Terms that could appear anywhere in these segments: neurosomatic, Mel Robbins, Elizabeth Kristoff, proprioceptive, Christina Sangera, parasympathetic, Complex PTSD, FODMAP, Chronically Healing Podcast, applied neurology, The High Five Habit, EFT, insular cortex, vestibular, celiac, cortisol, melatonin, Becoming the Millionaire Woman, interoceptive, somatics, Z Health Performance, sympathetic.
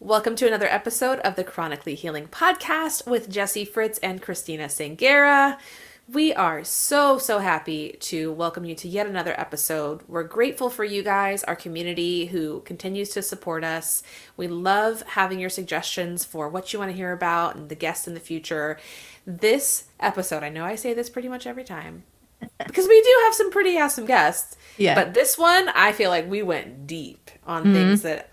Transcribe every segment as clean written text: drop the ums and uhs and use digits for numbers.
Welcome to another episode of the Chronically Healing Podcast with Jesse Fritz and Christina Sangera. We are so happy to welcome you to yet another episode. We're grateful for you guys, our community who continues to support us. We love having your suggestions for what you want to hear about and the guests in the future. This episode, I know I say this pretty much every time, because we do have some pretty awesome guests, but this one, I feel like we went deep on things that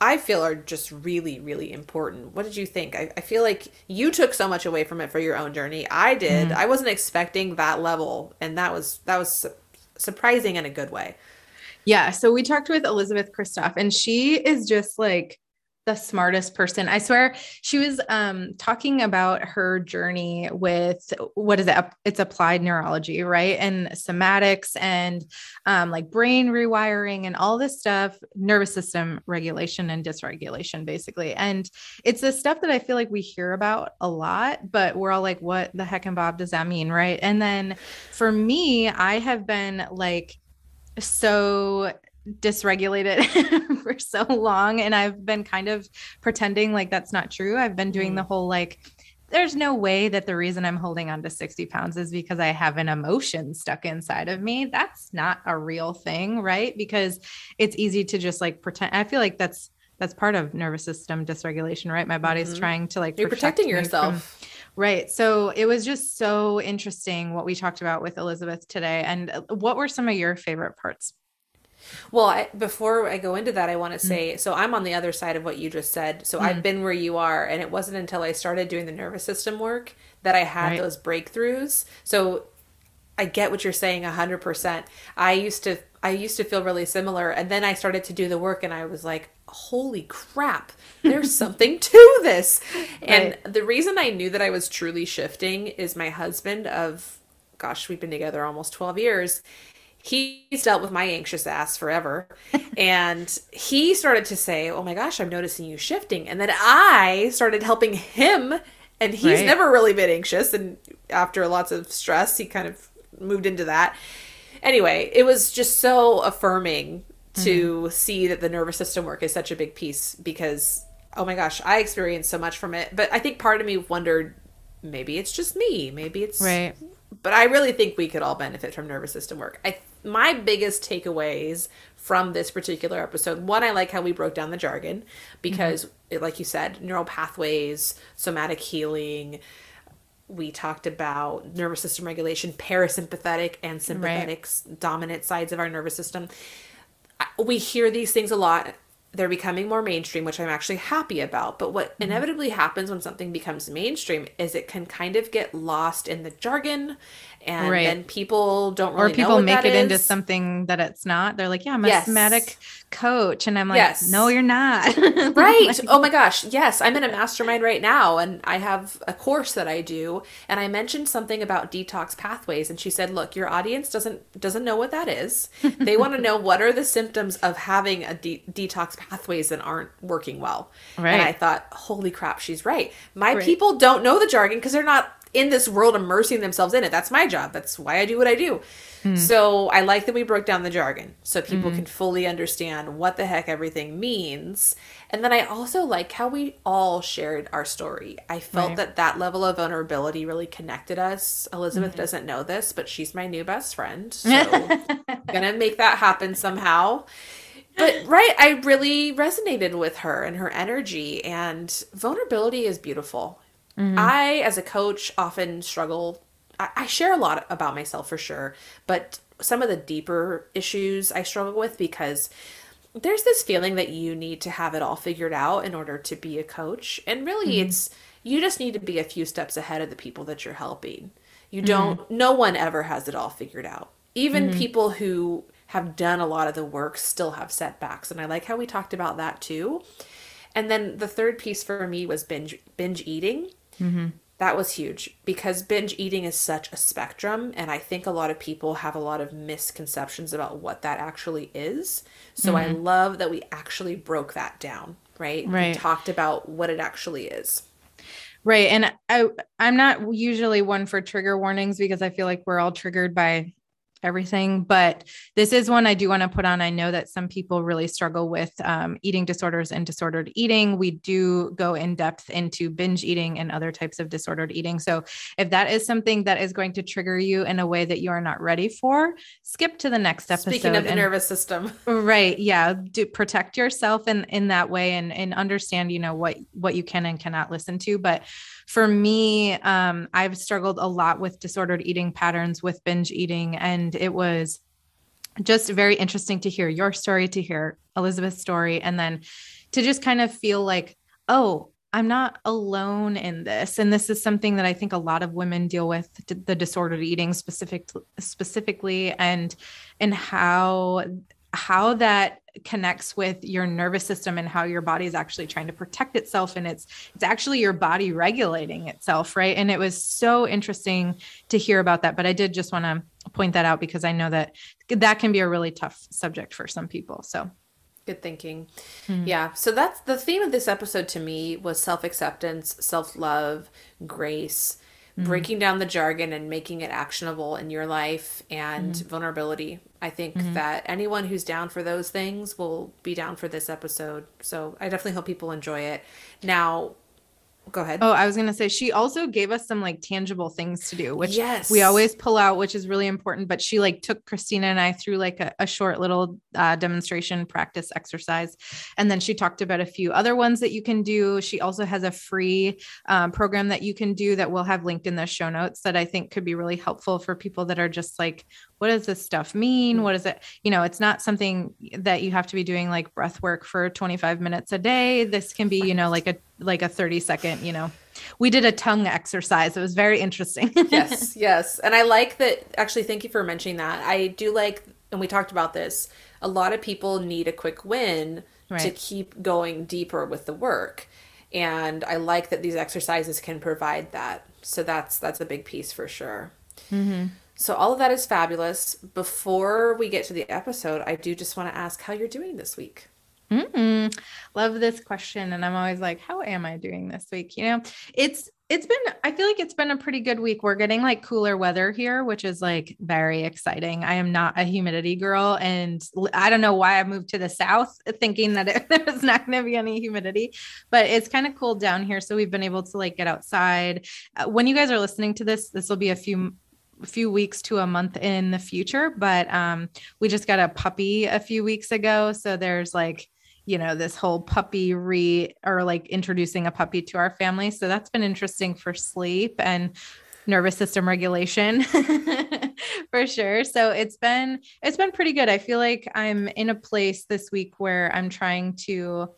I feel are just really, really important. What did you think? I feel like you took so much away from it for your own journey. I did. I wasn't expecting that level. And that was surprising in a good way. Yeah. So we talked with Elizabeth Kristoff, and she is just like the smartest person. I swear she was talking about her journey with, what is it? It's applied neurology, right? And somatics and like brain rewiring and all this stuff, nervous system regulation and dysregulation, basically. And it's the stuff that I feel like we hear about a lot, but we're all like, what the heck and Bob does that mean? Right. And then for me, I have been like, so dysregulated for so long. And I've been kind of pretending like that's not true. I've been doing the whole, like, there's no way that the reason I'm holding on to 60 pounds is because I have an emotion stuck inside of me. That's not a real thing. Right. Because it's easy to just like pretend. I feel like that's part of nervous system dysregulation, right? My body's trying to like, you're protecting yourself. Right. So it was just so interesting what we talked about with Elizabeth today. And what were some of your favorite parts? Well, before I go into that, I want to say, so I'm on the other side of what you just said. So I've been where you are. And it wasn't until I started doing the nervous system work that I had those breakthroughs. So I get what you're saying 100%. I used to feel really similar. And then I started to do the work and I was like, holy crap, there's something to this. Right. And the reason I knew that I was truly shifting is my husband of, gosh, we've been together almost 12 years. He's dealt with my anxious ass forever. And he started to say, oh my gosh, I'm noticing you shifting. And then I started helping him, and he's never really been anxious. And after lots of stress, he kind of moved into that. Anyway, it was just so affirming to see that the nervous system work is such a big piece, because, oh my gosh, I experienced so much from it. But I think part of me wondered, maybe it's just me. Maybe it's... Right. But I really think we could all benefit from nervous system work. My biggest takeaways from this particular episode, one, I like how we broke down the jargon, because like you said, neural pathways, somatic healing. We talked about nervous system regulation, parasympathetic and sympathetic dominant sides of our nervous system. We hear these things a lot. They're becoming more mainstream, which I'm actually happy about. But what inevitably happens when something becomes mainstream is it can kind of get lost in the jargon, and then people don't really know what that is. Or people make it into something that it's not. They're like, yeah, I'm a somatic coach. And I'm like, no, you're not. Right. Oh my gosh. Yes. I'm in a mastermind right now, and I have a course that I do. And I mentioned something about detox pathways. And she said, look, your audience doesn't know what that is. They want to know what are the symptoms of having a detox pathways that aren't working well. Right. And I thought, holy crap, she's right. My people don't know the jargon because they're not in this world immersing themselves in it. That's my job. That's why I do what I do. So I like that we broke down the jargon so people can fully understand what the heck everything means. And then I also like how we all shared our story. I felt that level of vulnerability really connected us. Elizabeth doesn't know this, but she's my new best friend. So I'm going to make that happen somehow. But I really resonated with her and her energy, and vulnerability is beautiful. I, as a coach, often struggle. I share a lot about myself for sure, but some of the deeper issues I struggle with, because there's this feeling that you need to have it all figured out in order to be a coach. And really it's, you just need to be a few steps ahead of the people that you're helping. You don't, no one ever has it all figured out. Even people who have done a lot of the work still have setbacks. And I like how we talked about that too. And then the third piece for me was binge eating. That was huge, because binge eating is such a spectrum. And I think a lot of people have a lot of misconceptions about what that actually is. So I love that we actually broke that down, right? We talked about what it actually is. Right. And I'm not usually one for trigger warnings, because I feel like we're all triggered by everything, but this is one I do want to put on. I know that some people really struggle with eating disorders and disordered eating. We do go in depth into binge eating and other types of disordered eating. So if that is something that is going to trigger you in a way that you are not ready for, skip to the next episode. Speaking of the nervous system. Right. Yeah. Do protect yourself in that way and understand, you know, what you can and cannot listen to. But for me, I've struggled a lot with disordered eating patterns, with binge eating, and it was just very interesting to hear your story, to hear Elizabeth's story, and then to just kind of feel like, oh, I'm not alone in this. And this is something that I think a lot of women deal with, the disordered eating specifically, and how that connects with your nervous system and how your body is actually trying to protect itself. And it's actually your body regulating itself. Right. And it was so interesting to hear about that, but I did just want to point that out because I know that that can be a really tough subject for some people. So good thinking. Mm-hmm. Yeah. So that's the theme of this episode to me, was self-acceptance, self-love, grace, breaking down the jargon and making it actionable in your life, and vulnerability. I think that anyone who's down for those things will be down for this episode. So I definitely hope people enjoy it. Now, go ahead. Oh, I was going to say, she also gave us some like tangible things to do, which we always pull out, which is really important. But she like took Christina and I through like a short little demonstration practice exercise. And then she talked about a few other ones that you can do. She also has a free program that you can do that we'll have linked in the show notes that I think could be really helpful for people that are just like, what does this stuff mean? What is it? You know, it's not something that you have to be doing like breath work for 25 minutes a day. This can be, you know, like a 30-second, you know, we did a tongue exercise. It was very interesting. Yes. Yes. And I like that. Actually, thank you for mentioning that. I do like, and we talked about this, a lot of people need a quick win to keep going deeper with the work. And I like that these exercises can provide that. So that's a big piece for sure. Mm-hmm. So all of that is fabulous. Before we get to the episode, I do just want to ask how you're doing this week. Mm-mm. Love this question. And I'm always like, how am I doing this week? You know, it's been, I feel like it's been a pretty good week. We're getting like cooler weather here, which is like very exciting. I am not a humidity girl, and I don't know why I moved to the South thinking that there was not going to be any humidity, but it's kind of cooled down here. So we've been able to like get outside. When you guys are listening to this, this will be a few weeks to a month in the future, but we just got a puppy a few weeks ago. So there's like, you know, this whole puppy or like introducing a puppy to our family. So that's been interesting for sleep and nervous system regulation for sure. So it's been pretty good. I feel like I'm in a place this week where I'm trying to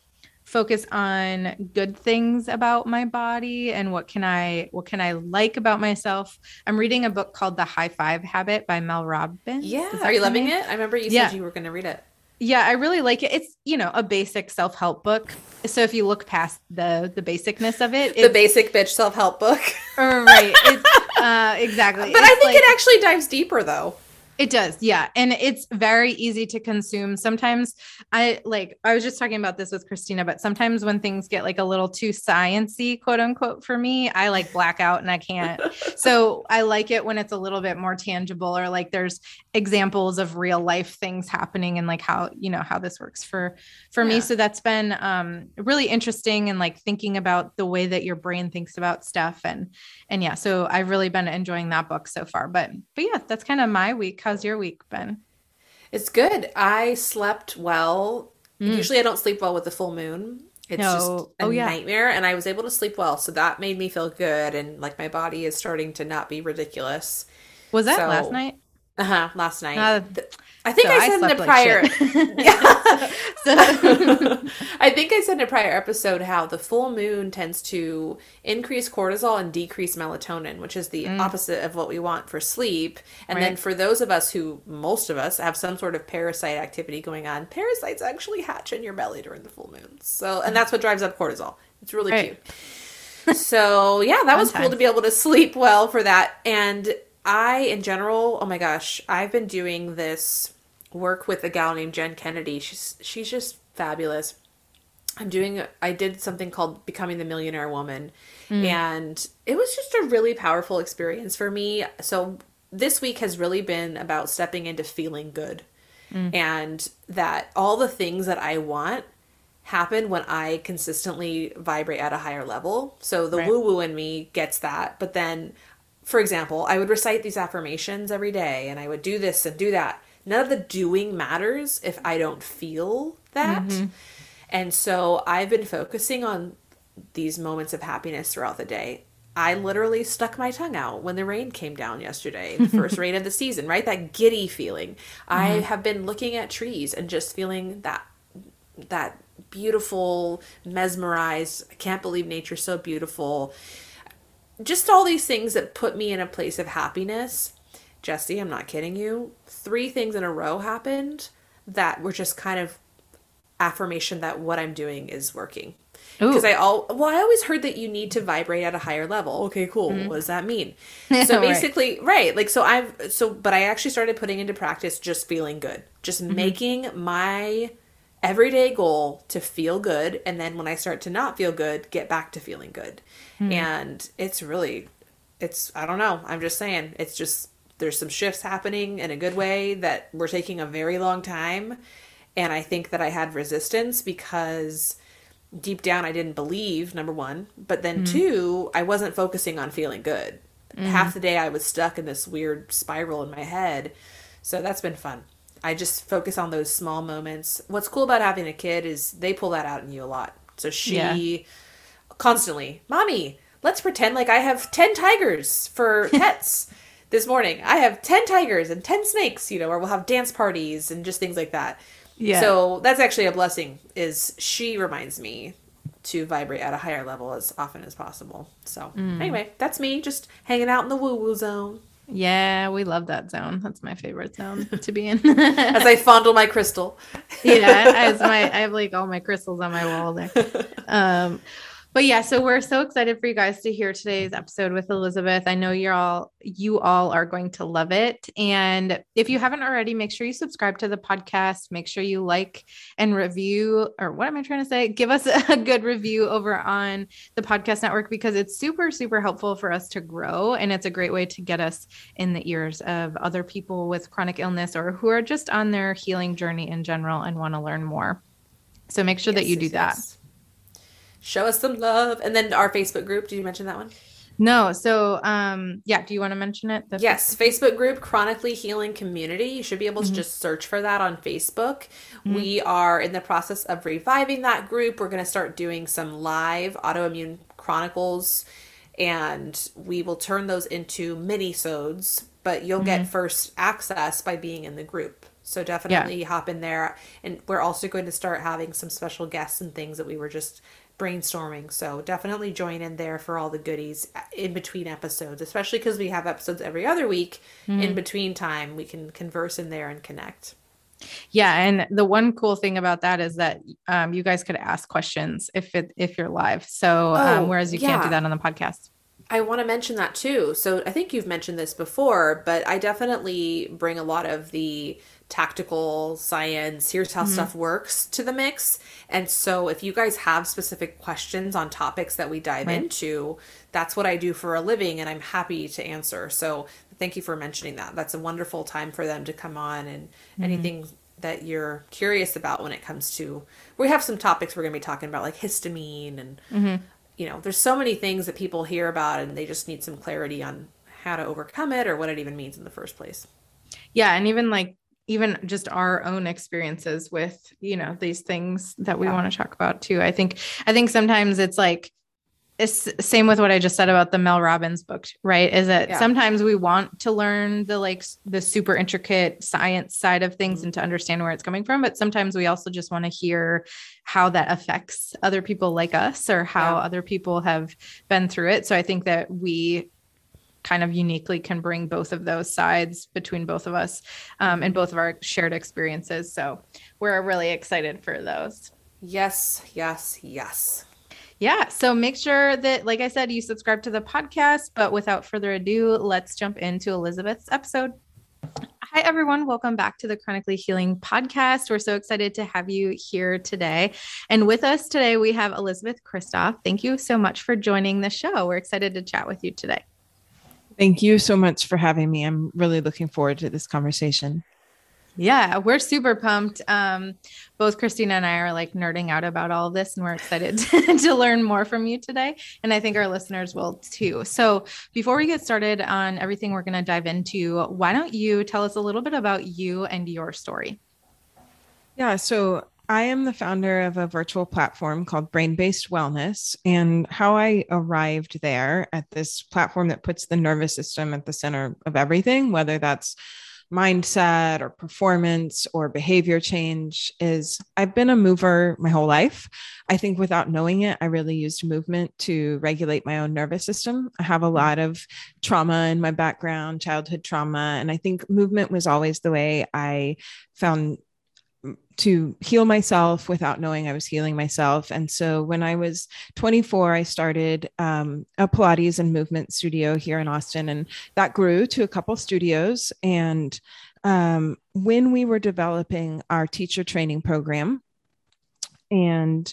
focus on good things about my body and what can I like about myself. I'm reading a book called The High Five Habit by Mel Robbins. Yeah. Are you loving it? I remember you said you were going to read it. Yeah, I really like it. It's, you know, a basic self-help book. So if you look past the basicness of it, the basic bitch self-help book. Right. It's, exactly. But I think it actually dives deeper though. It does. Yeah. And it's very easy to consume. Sometimes I was just talking about this with Christina, but sometimes when things get like a little too science-y, quote unquote, for me, I like black out and I can't. So I like it when it's a little bit more tangible, or like there's examples of real life things happening and like how, you know, how this works for me. So that's been really interesting, and like thinking about the way that your brain thinks about stuff. And yeah, so I've really been enjoying that book so far, but yeah, that's kind of my week. How's your week been? It's good. I slept well. Usually I don't sleep well with the full moon. It's just a nightmare. And I was able to sleep well. So that made me feel good. And like my body is starting to not be ridiculous. Was that last night? Uh-huh. Last night. I think I said in a prior. I think I said in a prior episode how the full moon tends to increase cortisol and decrease melatonin, which is the opposite of what we want for sleep. And then for those of us who, most of us, have some sort of parasite activity going on, parasites actually hatch in your belly during the full moon. So, and that's what drives up cortisol. It's really cute. So yeah, that was cool to be able to sleep well for that. And I, in general, oh my gosh, I've been doing this work with a gal named Jen Kennedy. She's just fabulous. I did something called Becoming the Millionaire Woman, and it was just a really powerful experience for me. So this week has really been about stepping into feeling good. Mm. And that all the things that I want happen when I consistently vibrate at a higher level. So the woo-woo in me gets that. But then, for example, I would recite these affirmations every day and I would do this and do that. None of the doing matters if I don't feel that. Mm-hmm. And so I've been focusing on these moments of happiness throughout the day. I literally stuck my tongue out when the rain came down yesterday, the first rain of the season, right? That giddy feeling. Mm-hmm. I have been looking at trees and just feeling that beautiful, mesmerized, I can't believe nature's so beautiful. Just all these things that put me in a place of happiness. Jesse, I'm not kidding you. 3 things in a row happened that were just kind of affirmation that what I'm doing is working. Because I always heard that you need to vibrate at a higher level. Okay, cool. Mm-hmm. What does that mean? So basically, but I actually started putting into practice just feeling good, just mm-hmm. making my everyday goal to feel good. And then when I start to not feel good, get back to feeling good. Mm-hmm. And it's I don't know. I'm just saying, it's just, there's some shifts happening in a good way that were taking a very long time. And I think that I had resistance because deep down I didn't believe, number one, but then two, I wasn't focusing on feeling good. Mm. Half the day I was stuck in this weird spiral in my head. So that's been fun. I just focus on those small moments. What's cool about having a kid is they pull that out in you a lot. So she constantly, Mommy, let's pretend like I have 10 tigers for pets. This morning, I have 10 tigers and 10 snakes, or we'll have dance parties and just things like that. Yeah. So that's actually a blessing, is she reminds me to vibrate at a higher level as often as possible. So anyway, that's me just hanging out in the woo-woo zone. Yeah, we love that zone. That's my favorite zone to be in. As I fondle my crystal. Yeah, I have like all my crystals on my wall there. But yeah, so we're so excited for you guys to hear today's episode with Elizabeth. I know you all are going to love it. And if you haven't already, make sure you subscribe to the podcast. Make sure you like and review, or what am I trying to say? Give us a good review over on the podcast network, because it's super, super helpful for us to grow. And it's a great way to get us in the ears of other people with chronic illness or who are just on their healing journey in general and want to learn more. So make sure that you do that. Yes. Show us some love. And then our Facebook group. Did you mention that one? No. So, do you want to mention it? Yes. Facebook group, Chronically Healing Community. You should be able to just search for that on Facebook. Mm-hmm. We are in the process of reviving that group. We're going to start doing some live autoimmune chronicles, and we will turn those into mini-sodes, but you'll get first access by being in the group. So definitely hop in there. And we're also going to start having some special guests and things that we were just brainstorming. So definitely join in there for all the goodies in between episodes, especially because we have episodes every other week. In between time, we can converse in there and connect. Yeah. And the one cool thing about that is that you guys could ask questions if you're live. So whereas you can't do that on the podcast. I want to mention that too. So I think you've mentioned this before, but I definitely bring a lot of the tactical science, here's how stuff works to the mix. And so if you guys have specific questions on topics that we dive into, that's what I do for a living and I'm happy to answer. So thank you for mentioning that. That's a wonderful time for them to come on and anything that you're curious about when it comes to, we have some topics we're going to be talking about, like histamine and, there's so many things that people hear about and they just need some clarity on how to overcome it or what it even means in the first place. Yeah. And even just our own experiences with, these things that we want to talk about too. I think sometimes it's like, it's same with what I just said about the Mel Robbins book, right? Is that sometimes we want to learn the super intricate science side of things and to understand where it's coming from. But sometimes we also just want to hear how that affects other people like us or how other people have been through it. So I think that we kind of uniquely can bring both of those sides between both of us and both of our shared experiences. So we're really excited for those. Yes, yes, yes. Yeah. So make sure that, like I said, you subscribe to the podcast, but without further ado, let's jump into Elizabeth's episode. Hi, everyone. Welcome back to the Chronically Healing Podcast. We're so excited to have you here today. And with us today, we have Elizabeth Kristoff. Thank you so much for joining the show. We're excited to chat with you today. Thank you so much for having me. I'm really looking forward to this conversation. Yeah, we're super pumped. Both Christina and I are like nerding out about all this, and we're excited to learn more from you today. And I think our listeners will too. So before we get started on everything we're going to dive into, why don't you tell us a little bit about you and your story? Yeah, so I am the founder of a virtual platform called Brain-Based Wellness, and how I arrived there at this platform that puts the nervous system at the center of everything, whether that's mindset or performance or behavior change, is I've been a mover my whole life. I think without knowing it, I really used movement to regulate my own nervous system. I have a lot of trauma in my background, childhood trauma, and I think movement was always the way I found to heal myself without knowing I was healing myself. And so when I was 24, I started a Pilates and movement studio here in Austin, and that grew to a couple studios. And when we were developing our teacher training program and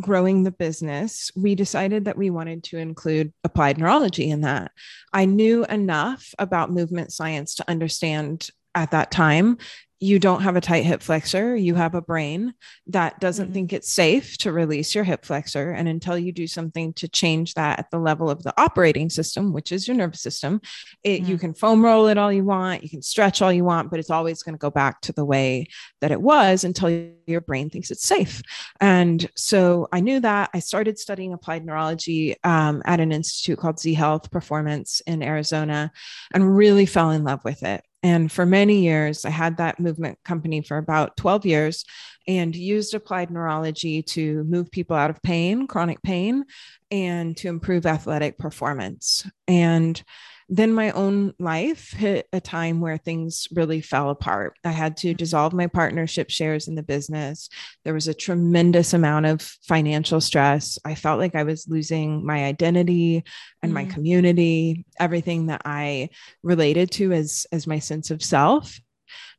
growing the business, we decided that we wanted to include applied neurology in that. I knew enough about movement science to understand at that time, you don't have a tight hip flexor. You have a brain that doesn't think it's safe to release your hip flexor. And until you do something to change that at the level of the operating system, which is your nervous system, you can foam roll it all you want, you can stretch all you want, but it's always going to go back to the way that it was until your brain thinks it's safe. And so I knew that. I started studying applied neurology at an institute called Z Health Performance in Arizona, and really fell in love with it. And for many years, I had that movement company for about 12 years and used applied neurology to move people out of pain, chronic pain, and to improve athletic performance. And then my own life hit a time where things really fell apart. I had to dissolve my partnership shares in the business. There was a tremendous amount of financial stress. I felt like I was losing my identity and my community, everything that I related to as my sense of self.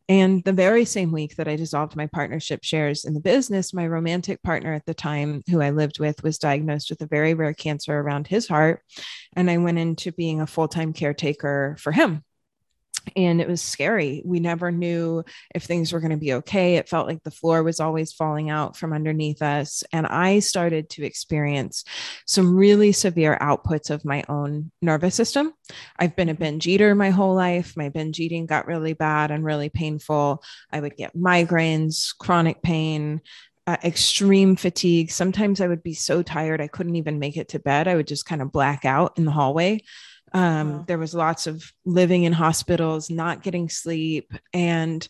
And the very same week that I dissolved my partnership shares in the business, my romantic partner at the time, who I lived with, was diagnosed with a very rare cancer around his heart. And I went into being a full-time caretaker for him. And it was scary. We never knew if things were going to be okay. It felt like the floor was always falling out from underneath us. And I started to experience some really severe outputs of my own nervous system. I've been a binge eater my whole life. My binge eating got really bad and really painful. I would get migraines, chronic pain, extreme fatigue. Sometimes I would be so tired, I couldn't even make it to bed. I would just kind of black out in the hallway. There was lots of living in hospitals, not getting sleep. And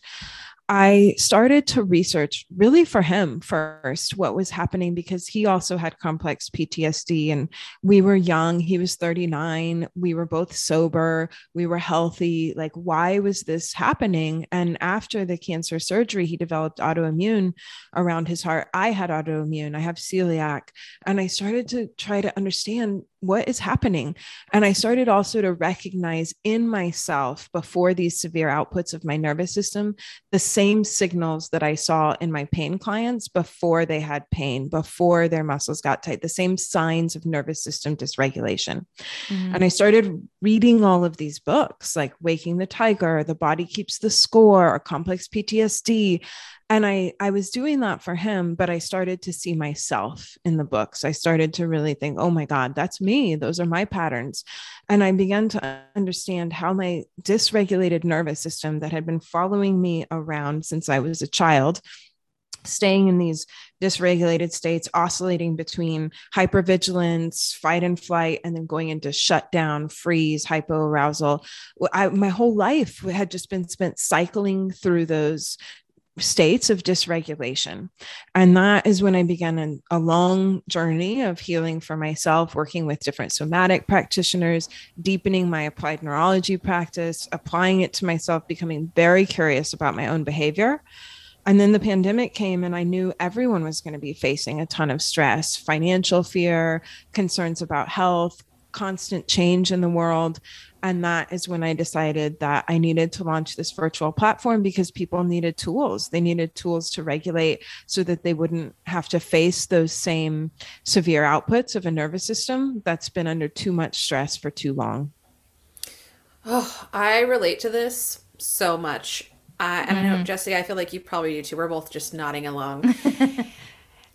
I started to research really for him first, what was happening, because he also had complex PTSD and we were young. He was 39. We were both sober. We were healthy. Like, why was this happening? And after the cancer surgery, he developed autoimmune around his heart. I had autoimmune. I have celiac. And I started to try to understand what is happening. And I started also to recognize in myself, before these severe outputs of my nervous system, the same signals that I saw in my pain clients before they had pain, before their muscles got tight, the same signs of nervous system dysregulation. And I started reading all of these books like Waking the Tiger, The Body Keeps the Score, or Complex PTSD. And I was doing that for him, but I started to see myself in the books. I started to really think, oh my God, that's me. Those are my patterns. And I began to understand how my dysregulated nervous system that had been following me around since I was a child, staying in these dysregulated states, oscillating between hypervigilance, fight and flight, and then going into shutdown, freeze, hypoarousal. My whole life had just been spent cycling through those states of dysregulation. And that is when I began a long journey of healing for myself, working with different somatic practitioners, deepening my applied neurology practice, applying it to myself, becoming very curious about my own behavior. And then the pandemic came, and I knew everyone was going to be facing a ton of stress, financial fear, concerns about health, constant change in the world. And that is when I decided that I needed to launch this virtual platform, because people needed tools. They needed tools to regulate so that they wouldn't have to face those same severe outputs of a nervous system that's been under too much stress for too long. Oh, I relate to this so much. And I know, Jesse, I feel like you probably do too. We're both just nodding along.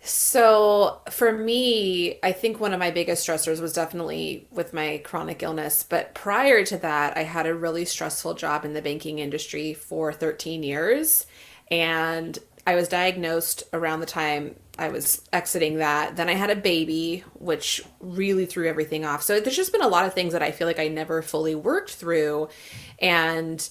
So for me, I think one of my biggest stressors was definitely with my chronic illness. But prior to that, I had a really stressful job in the banking industry for 13 years. And I was diagnosed around the time I was exiting that. Then I had a baby, which really threw everything off. So there's just been a lot of things that I feel like I never fully worked through. And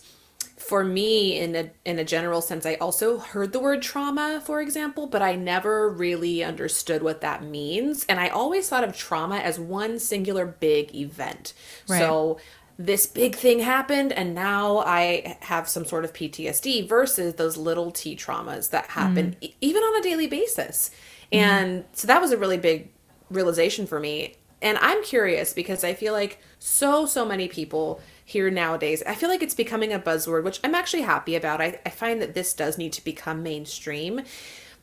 for me, in a general sense, I also heard the word trauma, for example, but I never really understood what that means. And I always thought of trauma as one singular big event. Right. So this big thing happened, and now I have some sort of PTSD, versus those little T traumas that happen even on a daily basis. And so that was a really big realization for me. And I'm curious because I feel like so many people here nowadays, I feel like it's becoming a buzzword, which I'm actually happy about. I find that this does need to become mainstream,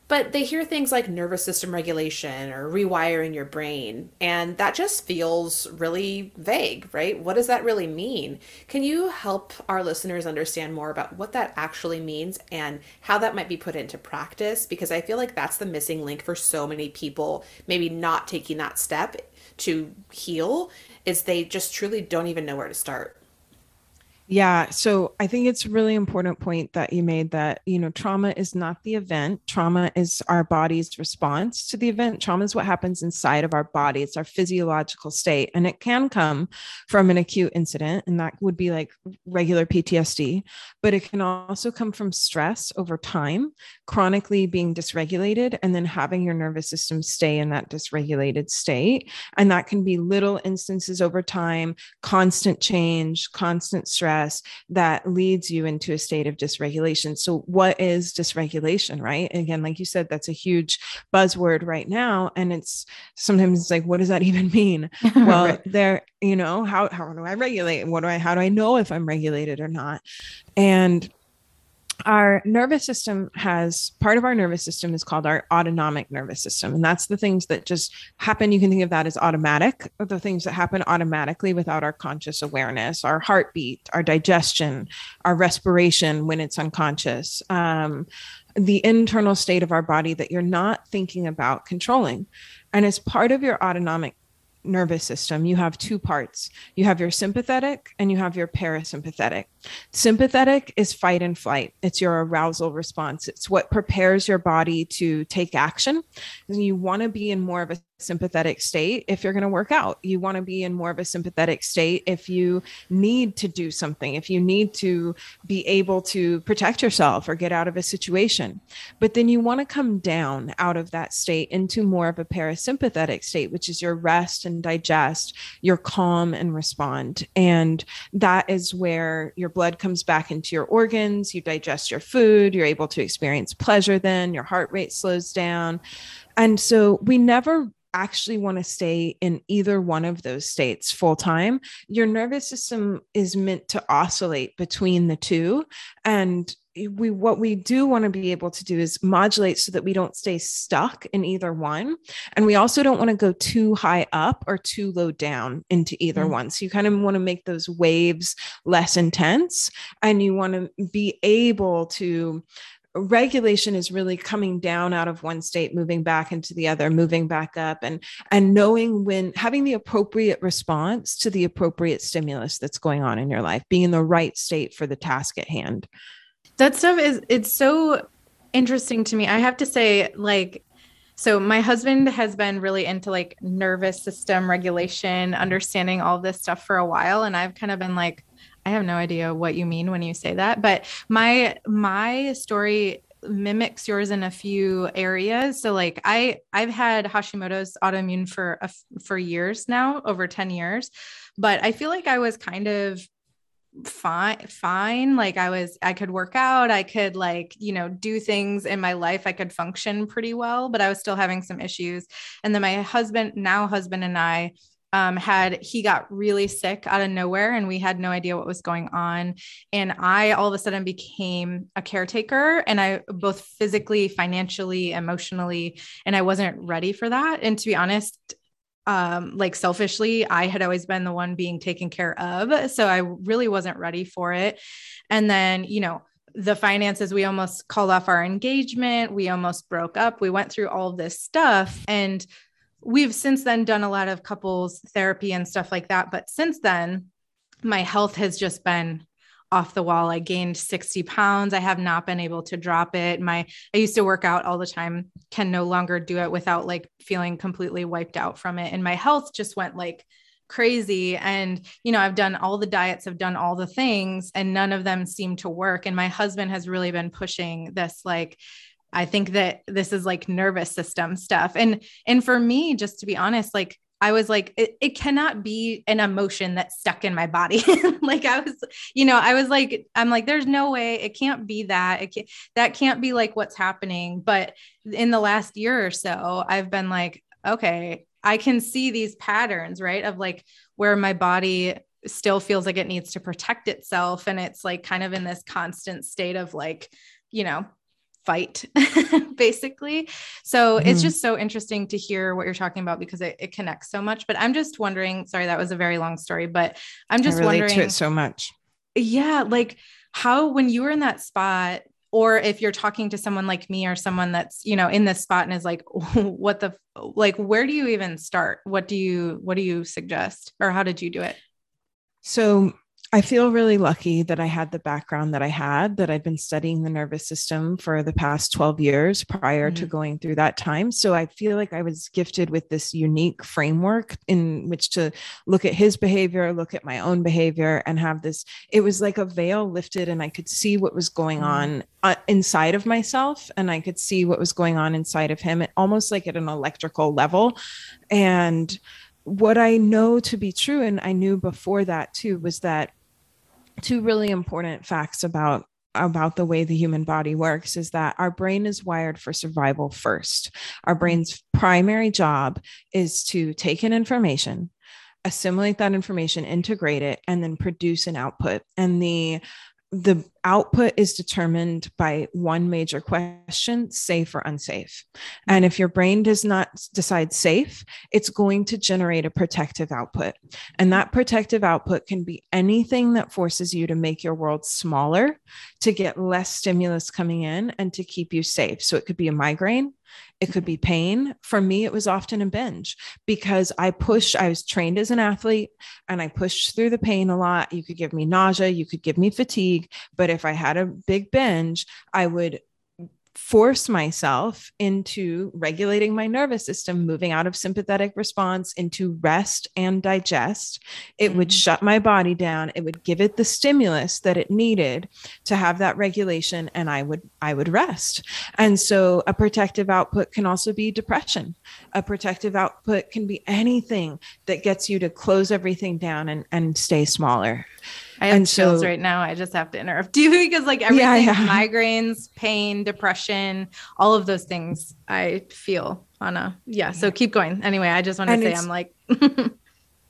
but they hear things like nervous system regulation or rewiring your brain, and that just feels really vague, right? What does that really mean? Can you help our listeners understand more about what that actually means and how that might be put into practice? Because I feel like that's the missing link for so many people, maybe not taking that step to heal, is they just truly don't even know where to start. Yeah. So I think it's a really important point that you made that, you know, trauma is not the event. Trauma is our body's response to the event. Trauma is what happens inside of our body. It's our physiological state. And it can come from an acute incident, and that would be like regular PTSD, but it can also come from stress over time, chronically being dysregulated, and then having your nervous system stay in that dysregulated state. And that can be little instances over time, constant change, constant stress, that leads you into a state of dysregulation. So what is dysregulation, right? Again, like you said, that's a huge buzzword right now. And it's sometimes it's like, what does that even mean? Well, right. There, you know, how do I regulate? How do I know if I'm regulated or not? And our nervous system part of our nervous system is called our autonomic nervous system. And that's the things that just happen. You can think of that as automatic, or the things that happen automatically without our conscious awareness, our heartbeat, our digestion, our respiration when it's unconscious, the internal state of our body that you're not thinking about controlling. And as part of your autonomic nervous system, you have two parts. You have your sympathetic and you have your parasympathetic. Sympathetic is fight and flight. It's your arousal response. It's what prepares your body to take action. You want to be in more of a sympathetic state if you're going to work out. You want to be in more of a sympathetic state if you need to do something, if you need to be able to protect yourself or get out of a situation. But then you want to come down out of that state into more of a parasympathetic state, which is your rest and digest, your calm and respond. And that is where your blood comes back into your organs, you digest your food, you're able to experience pleasure then, your heart rate slows down. And so we never actually want to stay in either one of those states full time. Your nervous system is meant to oscillate between the two. And what we do want to be able to do is modulate so that we don't stay stuck in either one. And we also don't want to go too high up or too low down into either one. So you kind of want to make those waves less intense, and you want to be able to. Regulation is really coming down out of one state, moving back into the other, moving back up, and knowing when, having the appropriate response to the appropriate stimulus that's going on in your life, being in the right state for the task at hand. That stuff it's so interesting to me. I have to say, like, so my husband has been really into like nervous system regulation, understanding all this stuff for a while. And I've kind of been like, I have no idea what you mean when you say that, but my story mimics yours in a few areas. So like I've had Hashimoto's autoimmune for years now, over 10 years, but I feel like I was kind of fine. Like I could work out, I could like, you know, do things in my life. I could function pretty well, but I was still having some issues. And then my husband and I, he got really sick out of nowhere, and we had no idea what was going on. And I all of a sudden became a caretaker, and I both physically, financially, emotionally, and I wasn't ready for that. And to be honest, like selfishly, I had always been the one being taken care of. So I really wasn't ready for it. And then, you know, the finances, we almost called off our engagement. We almost broke up. We went through all of this stuff. And we've since then done a lot of couples therapy and stuff like that. But since then, my health has just been off the wall. I gained 60 pounds. I have not been able to drop it. I used to work out all the time, can no longer do it without like feeling completely wiped out from it. And my health just went like crazy. And, you know, I've done all the diets, I've done all the things, and none of them seem to work. And my husband has really been pushing this, like, I think that this is like nervous system stuff. And for me, just to be honest, like I was like, it cannot be an emotion that's stuck in my body. Like I'm like, there's no way it can't be that. That can't be like what's happening. But in the last year or so, I've been like, okay, I can see these patterns, right? Of like where my body still feels like it needs to protect itself. And it's like kind of in this constant state of like, you know, fight basically. So it's just so interesting to hear what you're talking about because it connects so much, but I'm just wondering, sorry, that was a very long story, but I'm just wondering to it so much. Yeah. Like how, when you were in that spot, or if you're talking to someone like me or someone that's, you know, in this spot and is like, what the, like, where do you even start? What do you suggest, or how did you do it? So I feel really lucky that I had the background that I had, that I've been studying the nervous system for the past 12 years prior to going through that time. So I feel like I was gifted with this unique framework in which to look at his behavior, look at my own behavior, and have this, it was like a veil lifted and I could see what was going on inside of myself. And I could see what was going on inside of him, almost like at an electrical level. And what I know to be true, and I knew before that too, was that two really important facts about the way the human body works is that our brain is wired for survival first. Our brain's primary job is to take in information, assimilate that information, integrate it, and then produce an output. And the output is determined by one major question, safe or unsafe. And if your brain does not decide safe, it's going to generate a protective output. And that protective output can be anything that forces you to make your world smaller, to get less stimulus coming in, and to keep you safe. So it could be a migraine. It could be pain. For me, it was often a binge because I was trained as an athlete and I pushed through the pain a lot. You could give me nausea, you could give me fatigue, but if I had a big binge, I would force myself into regulating my nervous system, moving out of sympathetic response into rest and digest. It would shut my body down. It would give it the stimulus that it needed to have that regulation. And I would rest. And so a protective output can also be depression. A protective output can be anything that gets you to close everything down and stay smaller. I have chills right now. I just have to interrupt you because like everything, migraines, pain, depression, all of those things I feel on a, So keep going. Anyway, I just want to say I'm like,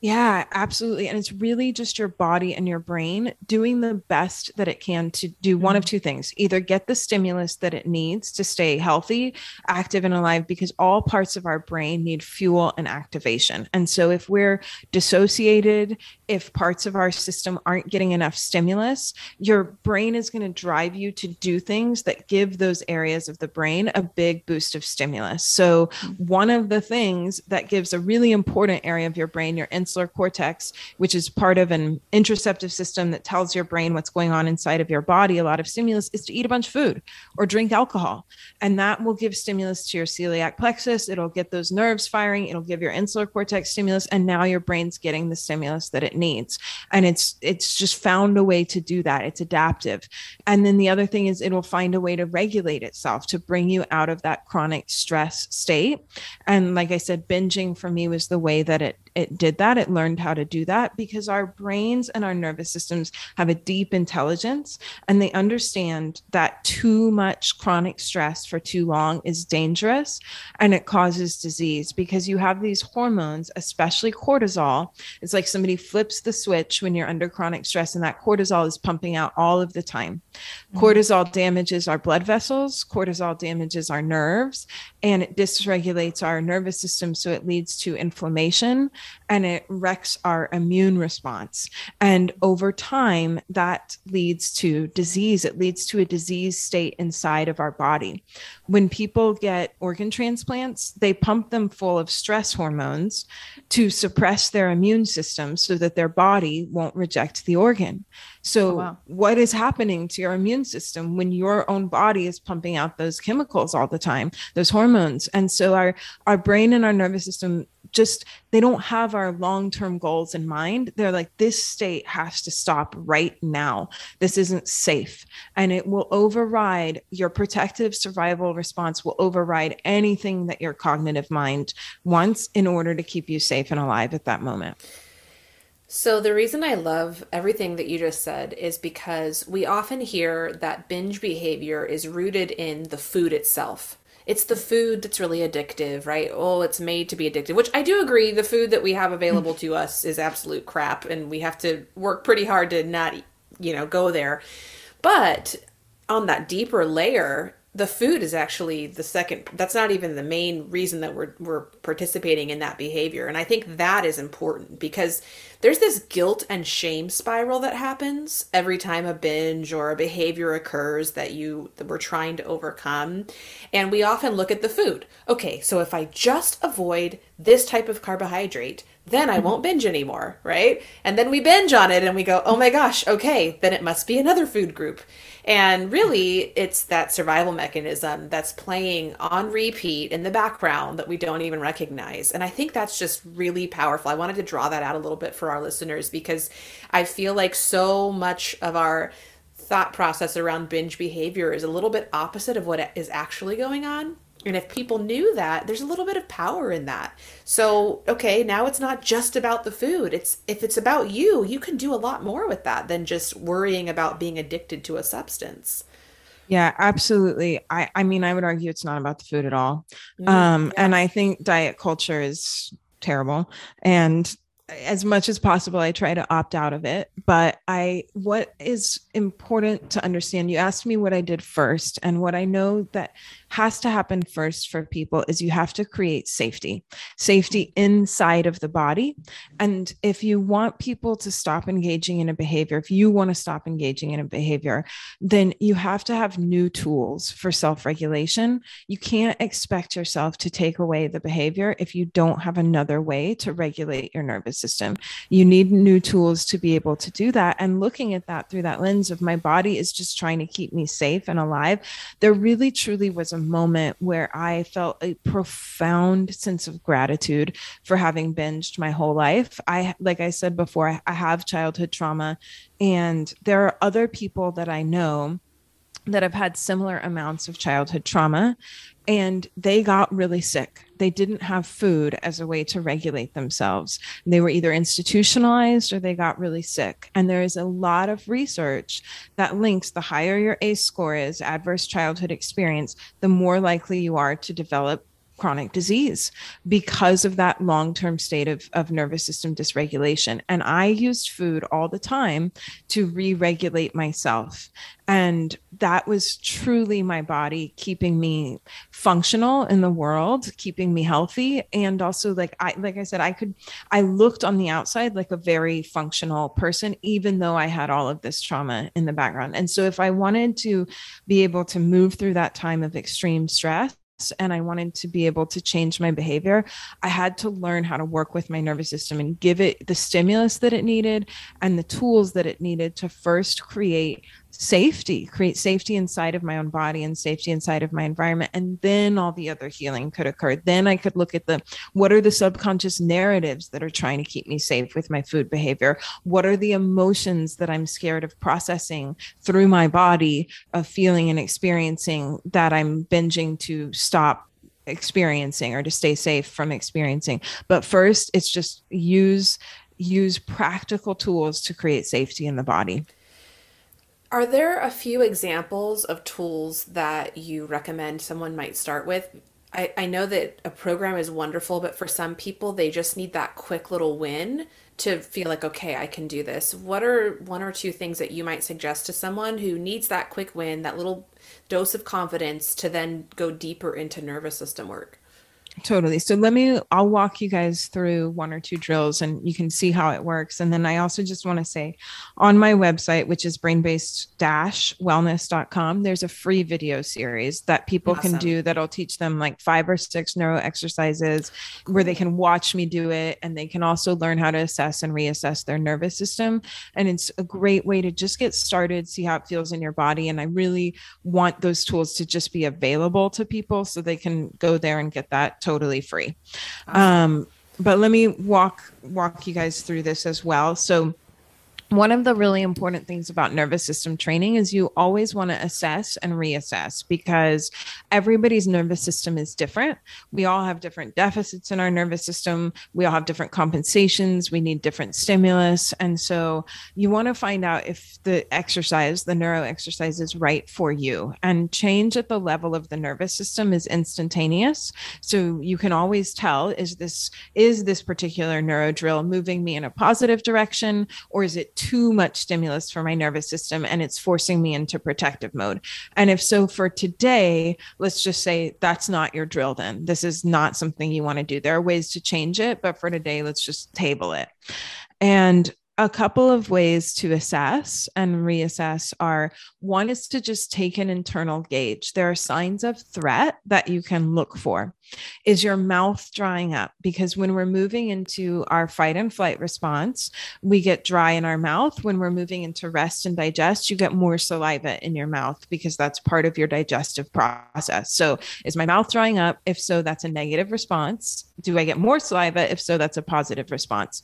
yeah, absolutely. And it's really just your body and your brain doing the best that it can to do one of two things, either get the stimulus that it needs to stay healthy, active and alive, because all parts of our brain need fuel and activation. And so if we're dissociated, if parts of our system aren't getting enough stimulus, your brain is going to drive you to do things that give those areas of the brain a big boost of stimulus. So one of the things that gives a really important area of your brain, your insular cortex, which is part of an interoceptive system that tells your brain what's going on inside of your body, a lot of stimulus, is to eat a bunch of food or drink alcohol. And that will give stimulus to your celiac plexus. It'll get those nerves firing. It'll give your insular cortex stimulus. And now your brain's getting the stimulus that it needs. And it's just found a way to do that. It's adaptive. And then the other thing is it'll find a way to regulate itself, to bring you out of that chronic stress state. And like I said, binging for me was the way that it it did that. It learned how to do that because our brains and our nervous systems have a deep intelligence, and they understand that too much chronic stress for too long is dangerous and it causes disease, because you have these hormones, especially cortisol. It's like somebody flips the switch when you're under chronic stress, and that cortisol is pumping out all of the time. Mm-hmm. Cortisol damages our blood vessels, cortisol damages our nerves, and it dysregulates our nervous system. So it leads to inflammation and it wrecks our immune response. And over time, that leads to disease. It leads to a disease state inside of our body. When people get organ transplants, they pump them full of stress hormones to suppress their immune system so that their body won't reject the organ. So What is happening to your immune system when your own body is pumping out those chemicals all the time, those hormones? And so our brain and our nervous system, just, they don't have our long-term goals in mind. They're like, this state has to stop right now. This isn't safe. And it will override your protective survival response, will override anything that your cognitive mind wants in order to keep you safe and alive at that moment. So the reason I love everything that you just said is because we often hear that binge behavior is rooted in the food itself. It's the food that's really addictive, right? Oh, it's made to be addictive, which I do agree. The food that we have available to us is absolute crap, and we have to work pretty hard to not, go there. But on that deeper layer, the food is actually the second, that's not even the main reason that we're participating in that behavior. And I think that is important, because there's this guilt and shame spiral that happens every time a binge or a behavior occurs that we're trying to overcome. And we often look at the food. Okay, so if I just avoid this type of carbohydrate, then I won't binge anymore, right? And then we binge on it and we go, oh my gosh, okay, then it must be another food group. And really, it's that survival mechanism that's playing on repeat in the background that we don't even recognize. And I think that's just really powerful. I wanted to draw that out a little bit for our listeners, because I feel like so much of our thought process around binge behavior is a little bit opposite of what is actually going on. And if people knew that, there's a little bit of power in that. So, okay, now it's not just about the food. If it's about you, you can do a lot more with that than just worrying about being addicted to a substance. Yeah, absolutely. I mean, I would argue it's not about the food at all. Yeah. And I think diet culture is terrible, and as much as possible, I try to opt out of it. But what is important to understand, you asked me what I did first, and what I know that has to happen first for people is you have to create safety inside of the body. And if you want people to stop engaging in a behavior, if you want to stop engaging in a behavior, then you have to have new tools for self-regulation. You can't expect yourself to take away the behavior if you don't have another way to regulate your nervous system. You need new tools to be able to do that. And looking at that through that lens of my body is just trying to keep me safe and alive, there really truly was a moment where I felt a profound sense of gratitude for having binged my whole life. Like I said before, I have childhood trauma, and there are other people that I know that have had similar amounts of childhood trauma, and they got really sick. They didn't have food as a way to regulate themselves. They were either institutionalized or they got really sick. And there is a lot of research that links the higher your ACE score is, adverse childhood experience, the more likely you are to develop chronic disease because of that long-term state of nervous system dysregulation. And I used food all the time to re-regulate myself. And that was truly my body keeping me functional in the world, keeping me healthy. And also, like I said, I looked on the outside like a very functional person, even though I had all of this trauma in the background. And so if I wanted to be able to move through that time of extreme stress, and I wanted to be able to change my behavior, I had to learn how to work with my nervous system and give it the stimulus that it needed and the tools that it needed to first create safety inside of my own body and safety inside of my environment. And then all the other healing could occur. Then I could look at what are the subconscious narratives that are trying to keep me safe with my food behavior? What are the emotions that I'm scared of processing through my body, of feeling and experiencing, that I'm binging to stop experiencing or to stay safe from experiencing. But first, it's just use practical tools to create safety in the body. Are there a few examples of tools that you recommend someone might start with? I know that a program is wonderful, but for some people, they just need that quick little win to feel like, okay, I can do this. What are one or two things that you might suggest to someone who needs that quick win, that little dose of confidence to then go deeper into nervous system work? Totally. So I'll walk you guys through one or two drills and you can see how it works. And then I also just want to say on my website, which is brainbased-wellness.com, there's a free video series that people can do that'll teach them like 5 or 6 neuro exercises where they can watch me do it. And they can also learn how to assess and reassess their nervous system. And it's a great way to just get started, see how it feels in your body. And I really want those tools to just be available to people so they can go there and get that totally free. But let me walk you guys through this as well. So one of the really important things about nervous system training is you always want to assess and reassess because everybody's nervous system is different. We all have different deficits in our nervous system. We all have different compensations. We need different stimulus. And so you want to find out if the neuro exercise is right for you. And change at the level of the nervous system is instantaneous. So you can always tell, is this particular neuro drill moving me in a positive direction, or is it too much stimulus for my nervous system and it's forcing me into protective mode? And if so, for today, let's just say that's not your drill then. This is not something you want to do. There are ways to change it, but for today, let's just table it. And a couple of ways to assess and reassess are, one is to just take an internal gauge. There are signs of threat that you can look for. Is your mouth drying up? Because when we're moving into our fight and flight response, we get dry in our mouth. When we're moving into rest and digest, you get more saliva in your mouth because that's part of your digestive process. So is my mouth drying up? If so, that's a negative response. Do I get more saliva? If so, that's a positive response.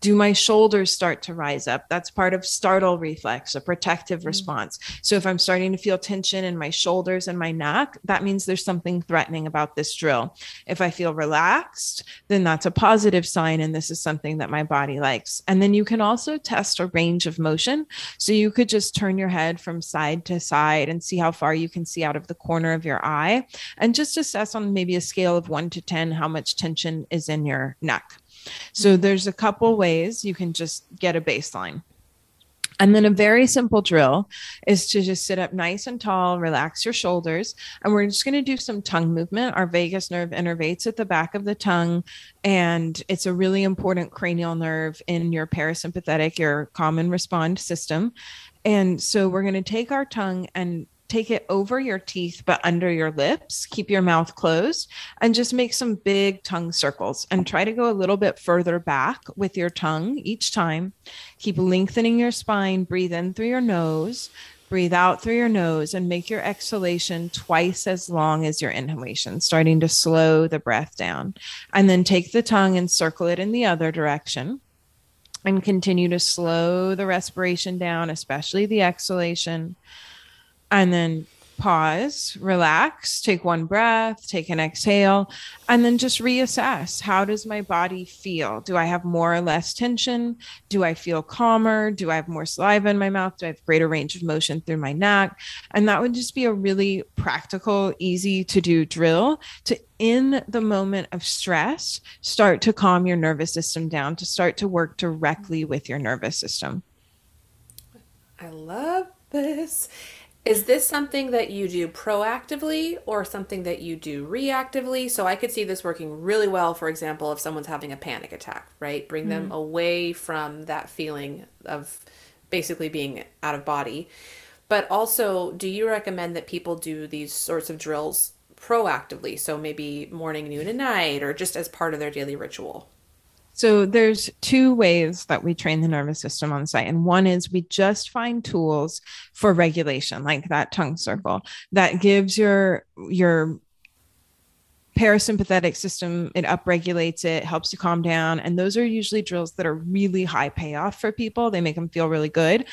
Do my shoulders start to rise up? That's part of startle reflex, a protective response. So if I'm starting to feel tension in my shoulders and my neck, that means there's something threatening about this drill. If I feel relaxed, then that's a positive sign. And this is something that my body likes. And then you can also test a range of motion. So you could just turn your head from side to side and see how far you can see out of the corner of your eye and just assess on maybe a scale of 1 to 10, how much tension is in your neck. So there's a couple ways you can just get a baseline. And then a very simple drill is to just sit up nice and tall, relax your shoulders, and we're just going to do some tongue movement. Our vagus nerve innervates at the back of the tongue, and it's a really important cranial nerve in your parasympathetic, your calm and respond system. And so we're going to take our tongue and take it over your teeth, but under your lips, keep your mouth closed, and just make some big tongue circles and try to go a little bit further back with your tongue each time. Keep lengthening your spine, breathe in through your nose, breathe out through your nose, and make your exhalation twice as long as your inhalation, starting to slow the breath down. And then take the tongue and circle it in the other direction. And continue to slow the respiration down, especially the exhalation. And then pause, relax, take one breath, take an exhale, and then just reassess. How does my body feel? Do I have more or less tension? Do I feel calmer? Do I have more saliva in my mouth? Do I have greater range of motion through my neck? And that would just be a really practical, easy to do drill to, in the moment of stress, start to calm your nervous system down, to start to work directly with your nervous system. I love this. Is this something that you do proactively or something that you do reactively? So I could see this working really well, for example, if someone's having a panic attack, right? Bring them away from that feeling of basically being out of body. But also, do you recommend that people do these sorts of drills proactively? So maybe morning, noon, and night, or just as part of their daily ritual? So there's two ways that we train the nervous system on site. And one is we just find tools for regulation, like that tongue circle that gives your parasympathetic system, it upregulates it, helps you calm down. And those are usually drills that are really high payoff for people. They make them feel really good.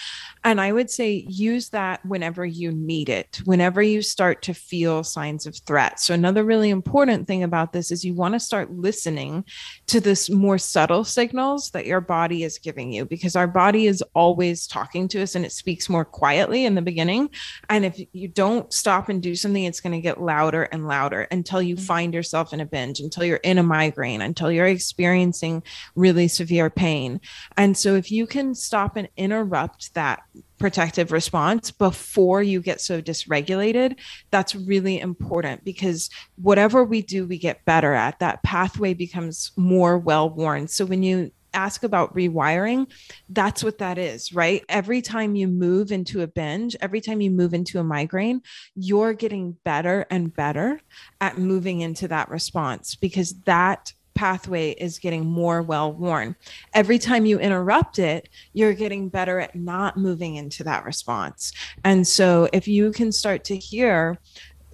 And I would say use that whenever you need it, whenever you start to feel signs of threat. So another really important thing about this is you want to start listening to this more subtle signals that your body is giving you, because our body is always talking to us and it speaks more quietly in the beginning. And if you don't stop and do something, it's going to get louder and louder until you find yourself in a binge, until you're in a migraine, until you're experiencing really severe pain. And so if you can stop and interrupt that protective response before you get so dysregulated, that's really important, because whatever we do, we get better at. That pathway becomes more well-worn. So when you ask about rewiring, that's what that is, right? Every time you move into a binge, every time you move into a migraine, you're getting better and better at moving into that response, because that pathway is getting more well-worn. Every time you interrupt it, you're getting better at not moving into that response. And so if you can start to hear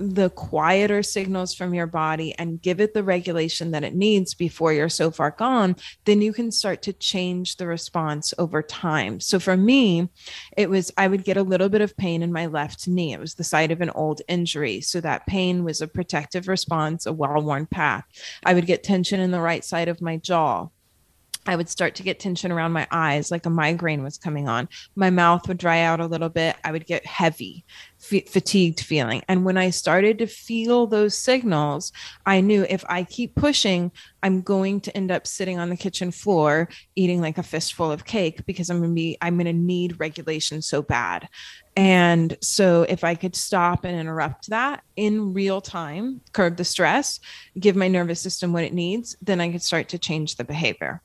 the quieter signals from your body and give it the regulation that it needs before you're so far gone, then you can start to change the response over time. So for me, it was, I would get a little bit of pain in my left knee. It was the site of an old injury. So that pain was a protective response, a well-worn path. I would get tension in the right side of my jaw. I would start to get tension around my eyes, like a migraine was coming on. My mouth would dry out a little bit. I would get heavy, fatigued feeling. And when I started to feel those signals, I knew if I keep pushing, I'm going to end up sitting on the kitchen floor, eating like a fistful of cake, because I'm going to need regulation so bad. And so if I could stop and interrupt that in real time, curb the stress, give my nervous system what it needs, then I could start to change the behavior.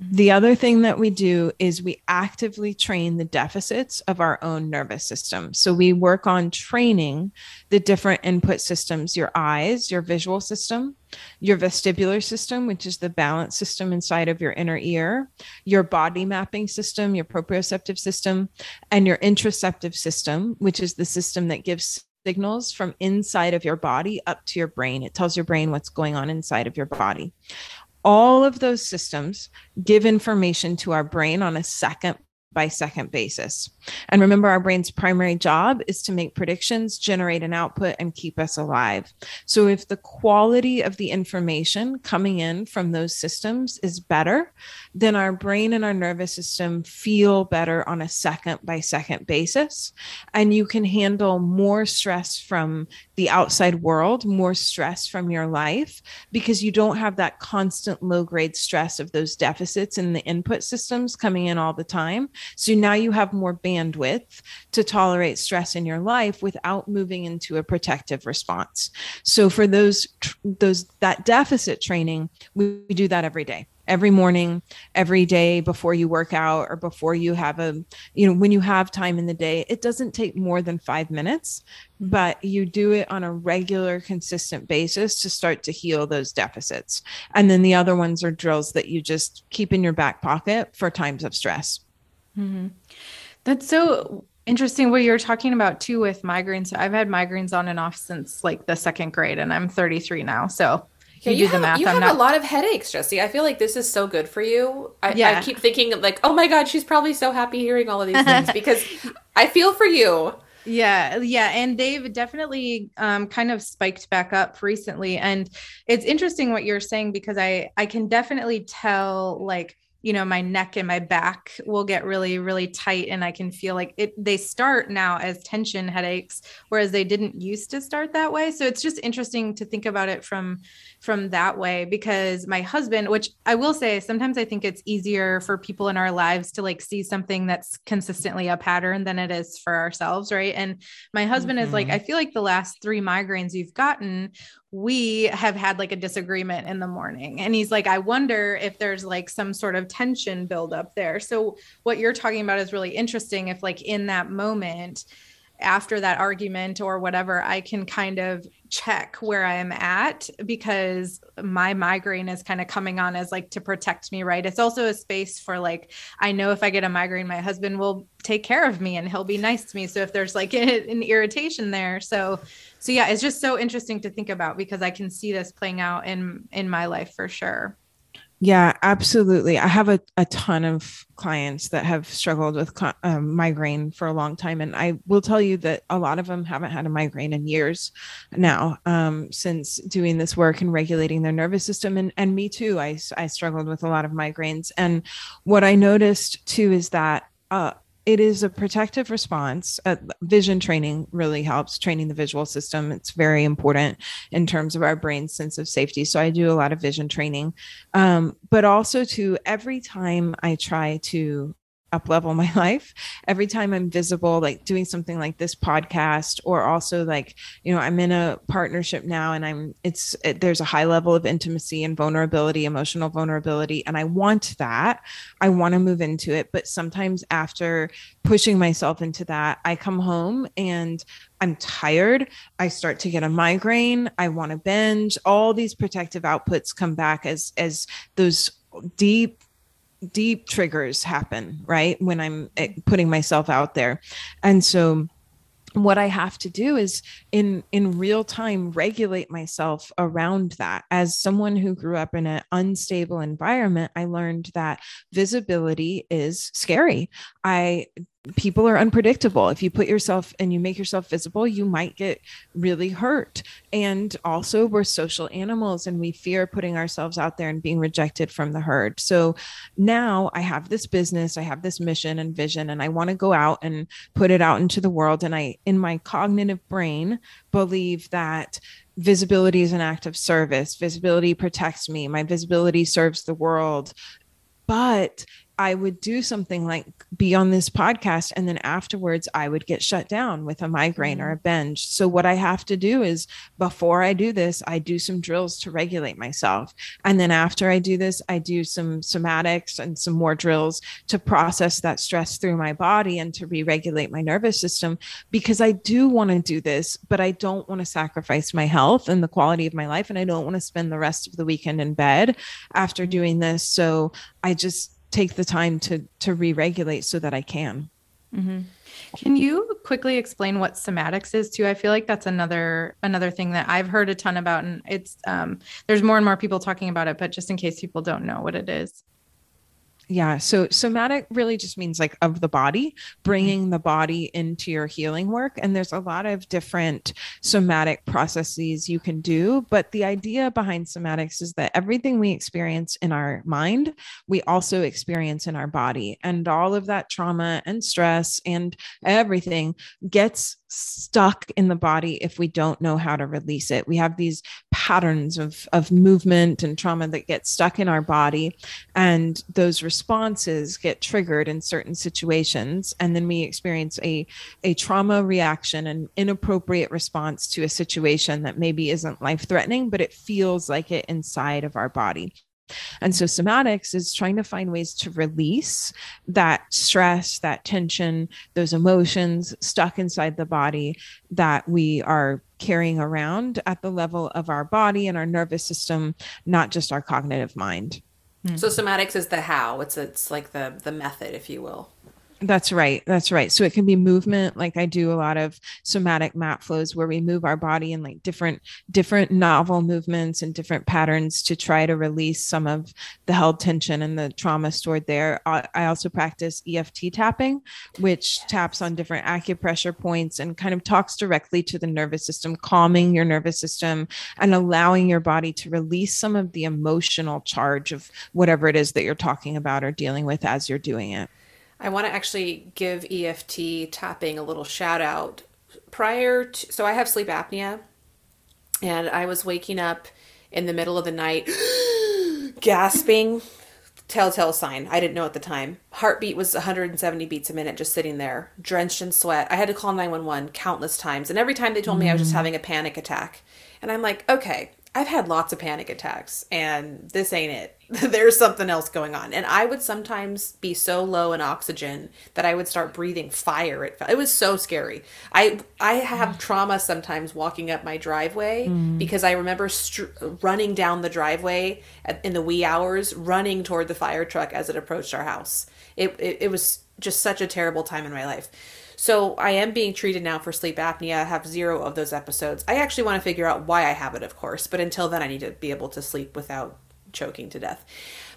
The other thing that we do is we actively train the deficits of our own nervous system. So we work on training the different input systems, your eyes, your visual system, your vestibular system, which is the balance system inside of your inner ear, your body mapping system, your proprioceptive system, and your interoceptive system, which is the system that gives signals from inside of your body up to your brain. It tells your brain what's going on inside of your body. All of those systems give information to our brain on a second by second basis. And remember, our brain's primary job is to make predictions, generate an output, and keep us alive. So if the quality of the information coming in from those systems is better, then our brain and our nervous system feel better on a second by second basis. And you can handle more stress from the outside world, more stress from your life, because you don't have that constant low-grade stress of those deficits in the input systems coming in all the time. So now you have more bandwidth to tolerate stress in your life without moving into a protective response. So for that deficit training, we do that every day. Every morning, every day before you work out, or before you have when you have time in the day. It doesn't take more than 5 minutes, but you do it on a regular, consistent basis to start to heal those deficits. And then the other ones are drills that you just keep in your back pocket for times of stress. Mm-hmm. That's so interesting what you're talking about too with migraines. So I've had migraines on and off since like the second grade, and I'm 33 now. So you do the math. You have a lot of headaches, Jessie. I feel like this is so good for you. I keep thinking like, oh my God, she's probably so happy hearing all of these things, because I feel for you. Yeah. And they've definitely kind of spiked back up recently. And it's interesting what you're saying, because I can definitely tell, like, you know, my neck and my back will get really, really tight. And I can feel like they start now as tension headaches, whereas they didn't used to start that way. So it's just interesting to think about it from that way, because my husband, which I will say, sometimes I think it's easier for people in our lives to like see something that's consistently a pattern than it is for ourselves. Right. And my husband is like, I feel like the last 3 migraines you've gotten, we have had like a disagreement in the morning. And he's like, I wonder if there's like some sort of tension buildup there. So what you're talking about is really interesting. If like in that moment, after that argument or whatever, I can kind of check where I am at, because my migraine is kind of coming on as like to protect me, right? It's also a space for like, I know if I get a migraine, my husband will take care of me and he'll be nice to me. So if there's like an irritation there, so yeah, it's just so interesting to think about, because I can see this playing out in my life for sure. Yeah, absolutely. I have a ton of clients that have struggled with migraine for a long time. And I will tell you that a lot of them haven't had a migraine in years now, since doing this work and regulating their nervous system. And me too, I struggled with a lot of migraines. And what I noticed too is that it is a protective response. Vision training really helps, training the visual system. It's very important in terms of our brain's sense of safety. So I do a lot of vision training. But also too, every time I try to up-level my life, every time I'm visible, like doing something like this podcast, or also like, you know, I'm in a partnership now and there's a high level of intimacy and vulnerability, emotional vulnerability. And I want that. I want to move into it. But sometimes after pushing myself into that, I come home and I'm tired. I start to get a migraine. I want to binge. All these protective outputs come back as those deep triggers happen, right? When I'm putting myself out there. And so what I have to do is in real time, regulate myself around that. As someone who grew up in an unstable environment, I learned that visibility is scary. People are unpredictable. If you put yourself and you make yourself visible, you might get really hurt. And also we're social animals and we fear putting ourselves out there and being rejected from the herd. So now I have this business, I have this mission and vision, and I want to go out and put it out into the world. And I, in my cognitive brain, believe that visibility is an act of service. Visibility protects me. My visibility serves the world. But I would do something like be on this podcast, and then afterwards I would get shut down with a migraine or a binge. So what I have to do is before I do this, I do some drills to regulate myself. And then after I do this, I do some somatics and some more drills to process that stress through my body and to re-regulate my nervous system, because I do want to do this, but I don't want to sacrifice my health and the quality of my life. And I don't want to spend the rest of the weekend in bed after doing this. So I just take the time to re-regulate so that I can. Mm-hmm. Can you quickly explain what somatics is too? I feel like that's another thing that I've heard a ton about, and it's, there's more and more people talking about it, but just in case people don't know what it is. Yeah. So somatic really just means like of the body, bringing the body into your healing work. And there's a lot of different somatic processes you can do. But the idea behind somatics is that everything we experience in our mind, we also experience in our body, and all of that trauma and stress and everything gets stuck in the body if we don't know how to release it. We have these patterns of movement and trauma that get stuck in our body, and those responses get triggered in certain situations. And then we experience a trauma reaction, an inappropriate response to a situation that maybe isn't life-threatening, but it feels like it inside of our body. And so somatics is trying to find ways to release that stress, that tension, those emotions stuck inside the body that we are carrying around at the level of our body and our nervous system, not just our cognitive mind. So somatics is the how. It's like the method, if you will. That's right. That's right. So it can be movement. Like I do a lot of somatic mat flows where we move our body in like different novel movements and different patterns to try to release some of the held tension and the trauma stored there. I also practice EFT tapping, which taps on different acupressure points and kind of talks directly to the nervous system, calming your nervous system and allowing your body to release some of the emotional charge of whatever it is that you're talking about or dealing with as you're doing it. I want to actually give EFT tapping a little shout out. So I have sleep apnea, and I was waking up in the middle of the night, gasping, telltale sign. I didn't know at the time. Heartbeat was 170 beats a minute, just sitting there, drenched in sweat. I had to call 911 countless times. And every time they told me I was just having a panic attack. And I'm like, okay, I've had lots of panic attacks and this ain't it. There's something else going on. And I would sometimes be so low in oxygen that I would start breathing fire. It was so scary. I have trauma sometimes walking up my driveway because I remember running down the driveway in the wee hours, running toward the fire truck as it approached our house. It was just such a terrible time in my life. So I am being treated now for sleep apnea. I have 0 of those episodes. I actually want to figure out why I have it, of course, but until then I need to be able to sleep without choking to death.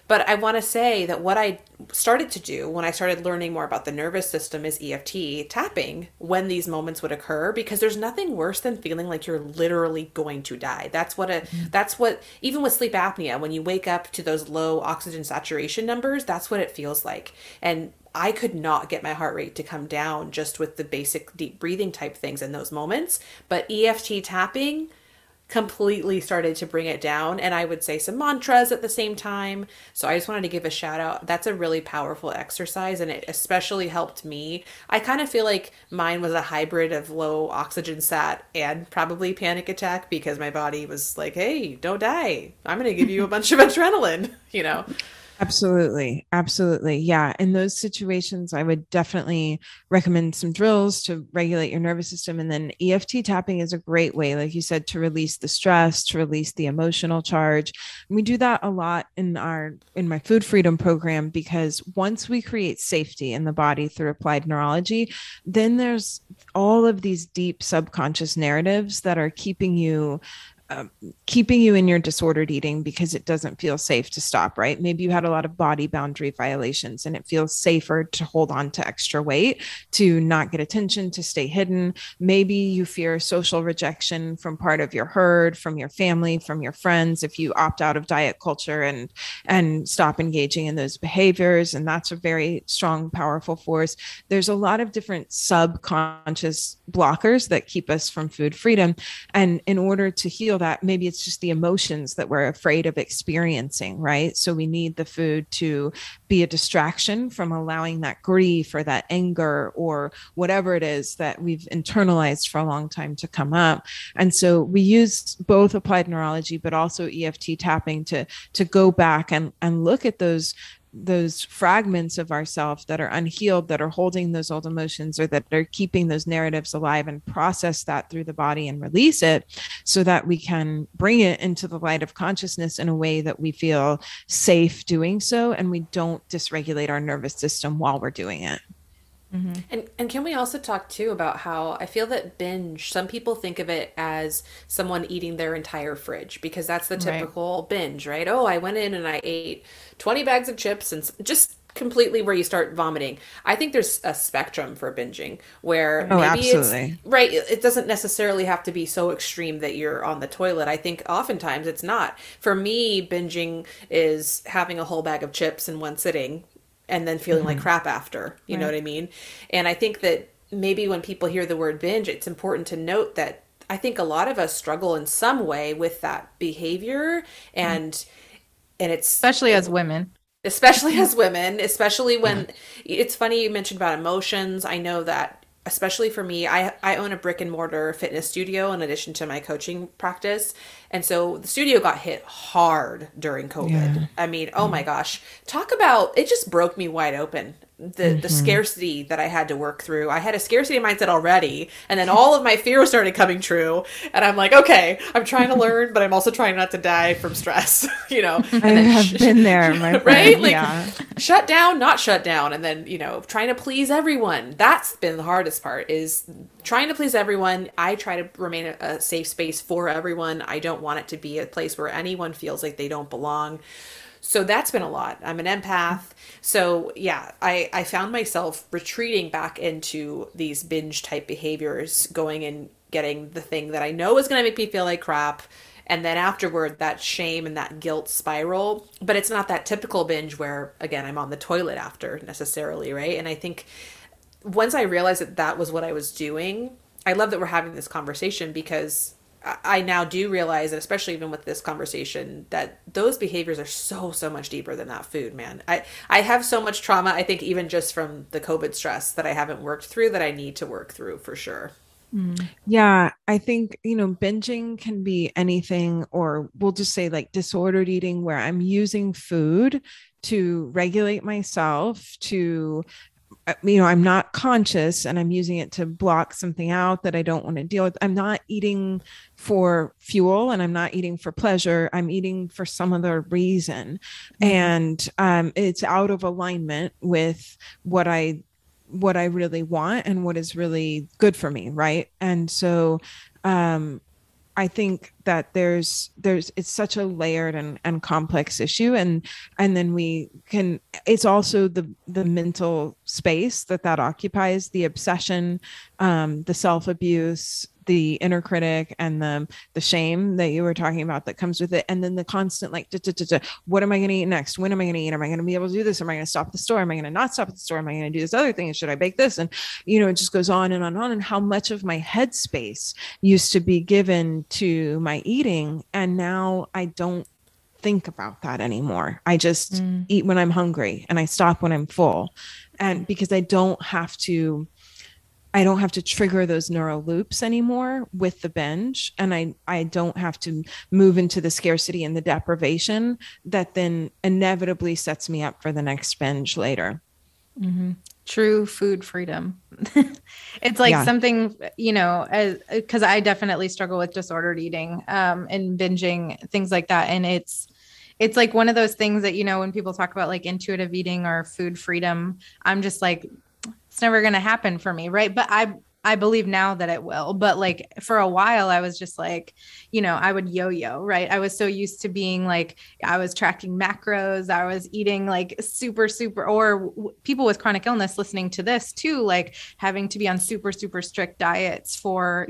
But I want to say that what I started to do when I started learning more about the nervous system is EFT tapping when these moments would occur, because there's nothing worse than feeling like you're literally going to die. That's what even with sleep apnea, when you wake up to those low oxygen saturation numbers, that's what it feels like. And I could not get my heart rate to come down just with the basic deep breathing type things in those moments. But EFT tapping completely started to bring it down. And I would say some mantras at the same time. So I just wanted to give a shout out. That's a really powerful exercise. And it especially helped me. I kind of feel like mine was a hybrid of low oxygen sat and probably panic attack, because my body was like, hey, don't die. I'm going to give you a bunch of adrenaline, you know? Absolutely. Absolutely. Yeah. In those situations, I would definitely recommend some drills to regulate your nervous system. And then EFT tapping is a great way, like you said, to release the stress, to release the emotional charge. And we do that a lot in my food freedom program, because once we create safety in the body through applied neurology, then there's all of these deep subconscious narratives that are keeping you in your disordered eating because it doesn't feel safe to stop, right? Maybe you had a lot of body boundary violations and it feels safer to hold on to extra weight, to not get attention, to stay hidden. Maybe you fear social rejection from part of your herd, from your family, from your friends, if you opt out of diet culture and stop engaging in those behaviors. And that's a very strong, powerful force. There's a lot of different subconscious blockers that keep us from food freedom. And in order to heal that, maybe it's just the emotions that we're afraid of experiencing, right? So we need the food to be a distraction from allowing that grief or that anger or whatever it is that we've internalized for a long time to come up. And so we use both applied neurology, but also EFT tapping to go back and look at those fragments of ourselves that are unhealed, that are holding those old emotions or that are keeping those narratives alive, and process that through the body and release it so that we can bring it into the light of consciousness in a way that we feel safe doing so. And we don't dysregulate our nervous system while we're doing it. Mm-hmm. And can we also talk too about how I feel that binge, some people think of it as someone eating their entire fridge, because that's the typical binge, right? Oh, I went in and I ate 20 bags of chips and just completely where you start vomiting. I think there's a spectrum for binging where maybe it's right. It doesn't necessarily have to be so extreme that you're on the toilet. I think oftentimes it's not. For me, binging is having a whole bag of chips in one sitting and then feeling like crap after, you know what I mean? And I think that maybe when people hear the word binge, it's important to note that I think a lot of us struggle in some way with that behavior. And it's especially as women. Especially when it's funny you mentioned about emotions. I know that especially for me, I own a brick and mortar fitness studio in addition to my coaching practice. And so the studio got hit hard during COVID. Yeah. I mean, oh my gosh, talk about, it just broke me wide open. The scarcity that I had to work through. I had a scarcity mindset already. And then all of my fears started coming true. And I'm like, okay, I'm trying to learn, but I'm also trying not to die from stress, you know? And I have been there, my friend. Right? Like shut down, not shut down. And then, you know, trying to please everyone. That's been the hardest part, is trying to please everyone. I try to remain a safe space for everyone. I don't want it to be a place where anyone feels like they don't belong. So that's been a lot. I'm an empath. So yeah, I found myself retreating back into these binge type behaviors, going and getting the thing that I know is going to make me feel like crap. And then afterward, that shame and that guilt spiral. But it's not that typical binge where, again, I'm on the toilet after necessarily, right? And I think once I realized that that was what I was doing, I love that we're having this conversation, because I now do realize, and especially even with this conversation, that those behaviors are so much deeper than that food, man. I have so much trauma, I think, even just from the COVID stress that I haven't worked through, that I need to work through for sure. Yeah, I think, binging can be anything, or we'll just say like disordered eating, where I'm using food to regulate myself, to, I'm not conscious and I'm using it to block something out that I don't want to deal with. I'm not eating for fuel and I'm not eating for pleasure. I'm eating for some other reason. And it's out of alignment with what I really want and what is really good for me. Right. And so, I think that it's such a layered and complex issue. And then it's also the mental space that occupies, the obsession, the self-abuse, the inner critic, and the shame that you were talking about that comes with it. And then the constant, like, what am I going to eat next? When am I going to eat? Am I going to be able to do this? Am I going to stop at the store? Am I going to not stop at the store? Am I going to do this other thing? Should I bake this? And, it just goes on and on and on. And how much of my headspace used to be given to my eating. And now I don't think about that anymore. I just eat when I'm hungry and I stop when I'm full. And because I don't have to trigger those neural loops anymore with the binge. And I don't have to move into the scarcity and the deprivation that then inevitably sets me up for the next binge later. Mm-hmm. True food freedom. It's like something, because I definitely struggle with disordered eating, and binging, things like that. And it's like one of those things that, when people talk about like intuitive eating or food freedom, I'm just like, it's never going to happen for me. Right. But I believe now that it will, but like for a while I was just like, I would yo-yo, right. I was so used to being like, I was tracking macros. I was eating like super, or people with chronic illness listening to this too, like having to be on super strict diets for,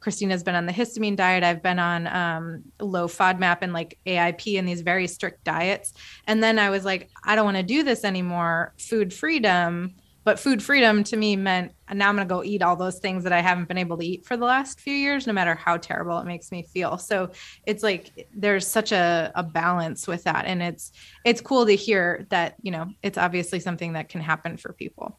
Christina's been on the histamine diet. I've been on low FODMAP and like AIP and these very strict diets. And then I was like, I don't want to do this anymore. Food freedom. But food freedom to me meant, now I'm going to go eat all those things that I haven't been able to eat for the last few years, no matter how terrible it makes me feel. So it's like, there's such a balance with that. And it's cool to hear that, it's obviously something that can happen for people.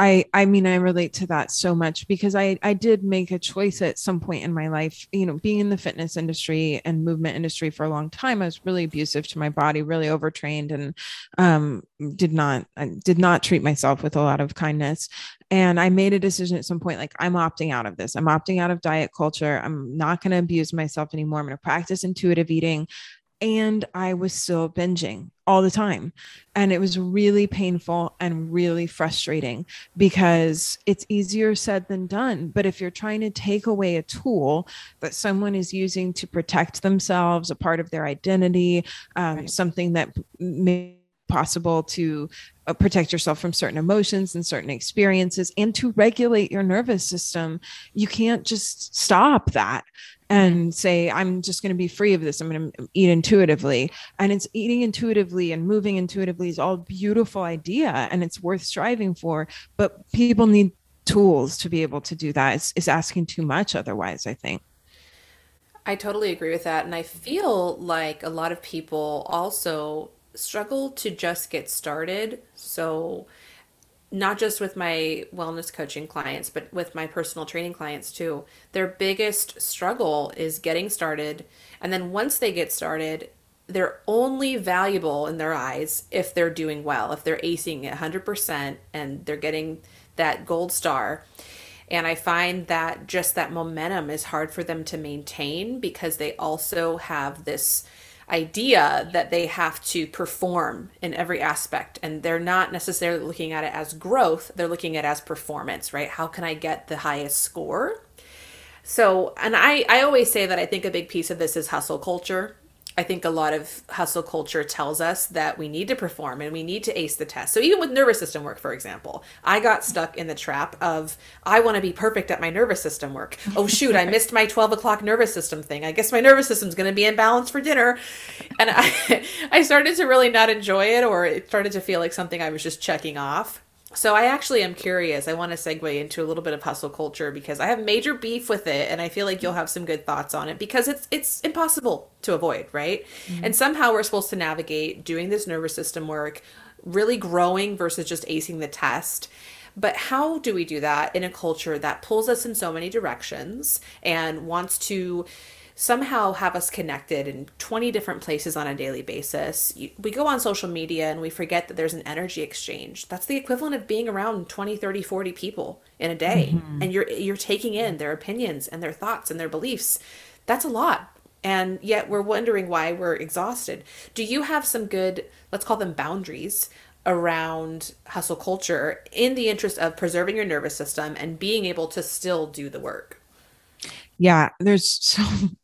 I relate to that so much because I did make a choice at some point in my life, being in the fitness industry and movement industry for a long time. I was really abusive to my body, really overtrained, and did not treat myself with a lot of kindness. And I made a decision at some point, like, I'm opting out of this. I'm opting out of diet culture. I'm not going to abuse myself anymore. I'm going to practice intuitive eating. And I was still binging all the time. And it was really painful and really frustrating because it's easier said than done. But if you're trying to take away a tool that someone is using to protect themselves, a part of their identity, something that may possible to protect yourself from certain emotions and certain experiences and to regulate your nervous system, you can't just stop that and say, I'm just going to be free of this. I'm going to eat intuitively. And it's eating intuitively and moving intuitively is all beautiful idea and it's worth striving for, but people need tools to be able to do that. It's asking too much otherwise, I think. I totally agree with that. And I feel like a lot of people also struggle to just get started. So not just with my wellness coaching clients, but with my personal training clients too, their biggest struggle is getting started. And then once they get started, they're only valuable in their eyes if they're doing well, if they're acing 100% and they're getting that gold star. And I find that just that momentum is hard for them to maintain because they also have this idea that they have to perform in every aspect, and they're not necessarily looking at it as growth, they're looking at it as performance, right? How can I get the highest score? So, and I always say that I think a big piece of this is hustle culture. I think a lot of hustle culture tells us that we need to perform and we need to ace the test. So even with nervous system work, for example, I got stuck in the trap of, I want to be perfect at my nervous system work. Oh shoot, I missed my 12 o'clock nervous system thing. I guess my nervous system's going to be in balance for dinner. And I started to really not enjoy it, or it started to feel like something I was just checking off. So I actually am curious. I want to segue into a little bit of hustle culture because I have major beef with it, and I feel like you'll have some good thoughts on it because it's impossible to avoid, right? Mm-hmm. And somehow we're supposed to navigate doing this nervous system work, really growing versus just acing the test. But how do we do that in a culture that pulls us in so many directions and wants to somehow have us connected in 20 different places on a daily basis? We go on social media and we forget that there's an energy exchange. That's the equivalent of being around 20, 30, 40 people in a day. Mm-hmm. And you're taking in their opinions and their thoughts and their beliefs. That's a lot. And yet we're wondering why we're exhausted. Do you have some good, let's call them boundaries, around hustle culture in the interest of preserving your nervous system and being able to still do the work? Yeah, there's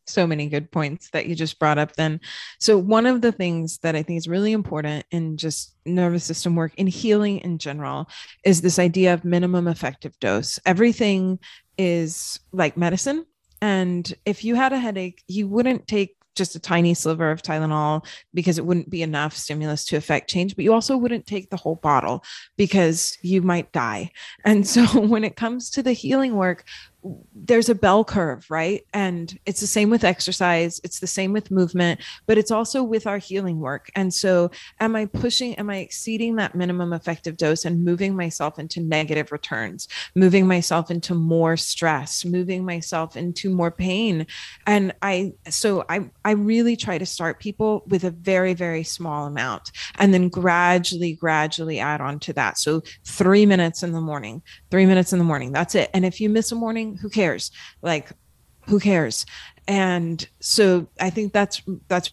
so many good points that you just brought up then. So one of the things that I think is really important in just nervous system work and healing in general is this idea of minimum effective dose. Everything is like medicine. And if you had a headache, you wouldn't take just a tiny sliver of Tylenol because it wouldn't be enough stimulus to affect change, but you also wouldn't take the whole bottle because you might die. And so when it comes to the healing work, there's a bell curve, right? And it's the same with exercise. It's the same with movement, but it's also with our healing work. And so am I exceeding that minimum effective dose and moving myself into negative returns, moving myself into more stress, moving myself into more pain? And I really try to start people with a very, very small amount and then gradually add on to that. So 3 minutes in the morning, that's it. And if you miss a morning, who cares? And so I think that's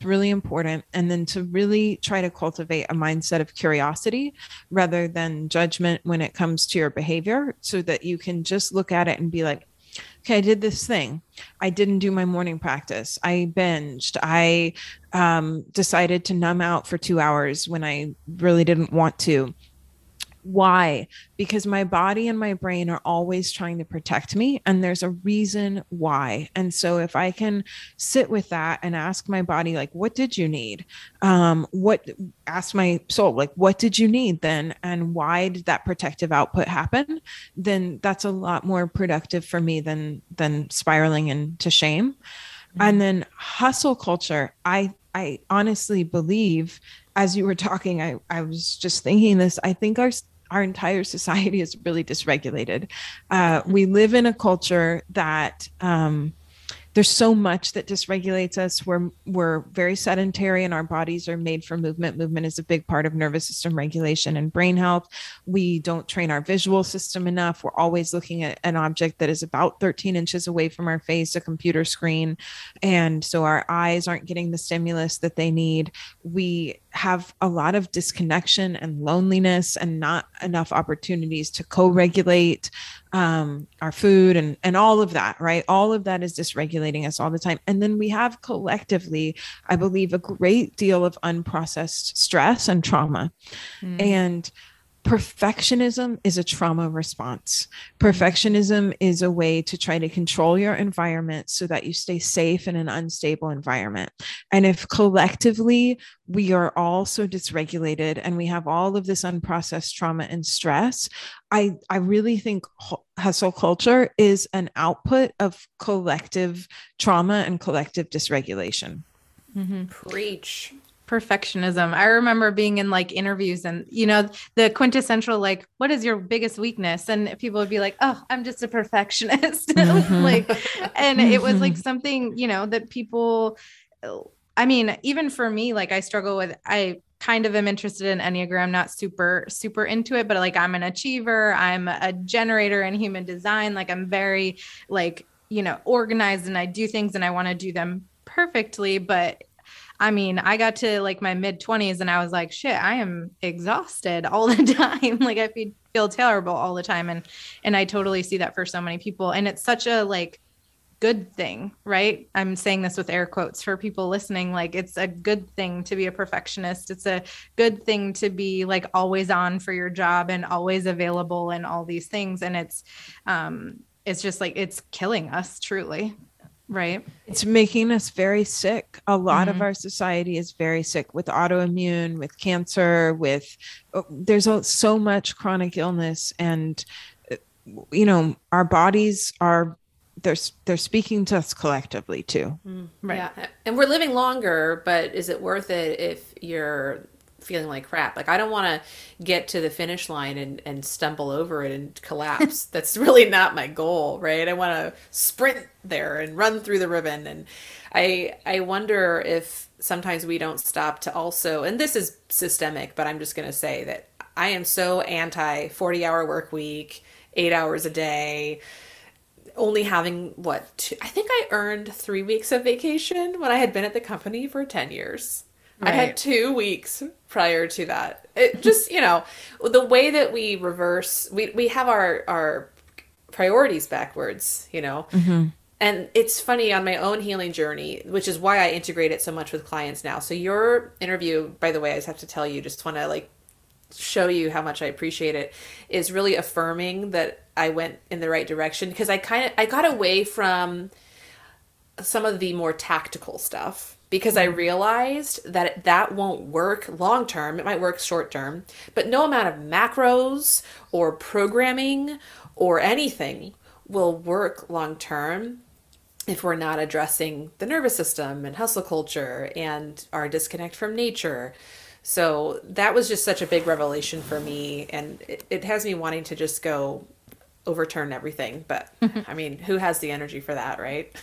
really important. And then to really try to cultivate a mindset of curiosity rather than judgment when it comes to your behavior, so that you can just look at it and be like, okay, I did this thing. I didn't do my morning practice. I binged. I decided to numb out for 2 hours when I really didn't want to. Why? Because my body and my brain are always trying to protect me, and there's a reason why. And so if I can sit with that and ask my body, like, what did you need? Ask my soul, like, what did you need then? And why did that protective output happen? Then that's a lot more productive for me than spiraling into shame. Mm-hmm. And then hustle culture. I honestly believe, as you were talking, I was just thinking this, I think our entire society is really dysregulated. We live in a culture that there's so much that dysregulates us. We're very sedentary, and our bodies are made for movement. Movement is a big part of nervous system regulation and brain health. We don't train our visual system enough. We're always looking at an object that is about 13 inches away from our face, a computer screen. And so our eyes aren't getting the stimulus that they need. We have a lot of disconnection and loneliness and not enough opportunities to co-regulate our food and all of that, right? All of that is dysregulating us all the time. And then we have collectively, I believe, a great deal of unprocessed stress and trauma. Mm. And perfectionism is a trauma response. Perfectionism is a way to try to control your environment so that you stay safe in an unstable environment. And if collectively we are all so dysregulated and we have all of this unprocessed trauma and stress, I really think hustle culture is an output of collective trauma and collective dysregulation. Mm-hmm. Preach. Perfectionism. I remember being in like interviews and, you know, the quintessential, like, what is your biggest weakness? And people would be like, oh, I'm just a perfectionist. Mm-hmm. It was like something, you know, that people, I mean, even for me, like I struggle with, I kind of am interested in Enneagram, not super into it, but like I'm an achiever, I'm a generator in human design. Like I'm very like, you know, organized, and I do things and I want to do them perfectly, but I mean, I got to like my mid 20s and I was like, shit, I am exhausted all the time. Like I feel terrible all the time. And I totally see that for so many people. And it's such a like good thing, right? I'm saying this with air quotes for people listening. Like it's a good thing to be a perfectionist. It's a good thing to be like always on for your job and always available and all these things. And it's just like, it's killing us truly. Right. It's making us very sick. A lot mm-hmm. of our society is very sick with autoimmune, with cancer, there's so much chronic illness, and, you know, our bodies they're speaking to us collectively too. Mm, right. Yeah. And we're living longer, but is it worth it if you're feeling like crap. Like, I don't want to get to the finish line and stumble over it and collapse. That's really not my goal, right? I want to sprint there and run through the ribbon. And I wonder if sometimes we don't stop to also, and this is systemic, but I'm just going to say that I am so anti 40-hour work week, 8 hours a day, only having I think I earned 3 weeks of vacation when I had been at the company for 10 years. Right. I had 2 weeks prior to that. It just, you know, the way that we reverse, we have our priorities backwards, you know, mm-hmm. And it's funny on my own healing journey, which is why I integrate it so much with clients now. So your interview, by the way, I just have to tell you, just want to like show you how much I appreciate it, is really affirming that I went in the right direction, because I got away from some of the more tactical stuff because I realized that that won't work long term. It might work short term, but no amount of macros or programming or anything will work long term if we're not addressing the nervous system and hustle culture and our disconnect from nature. So that was just such a big revelation for me, and it has me wanting to just go overturn everything, but I mean, who has the energy for that, right?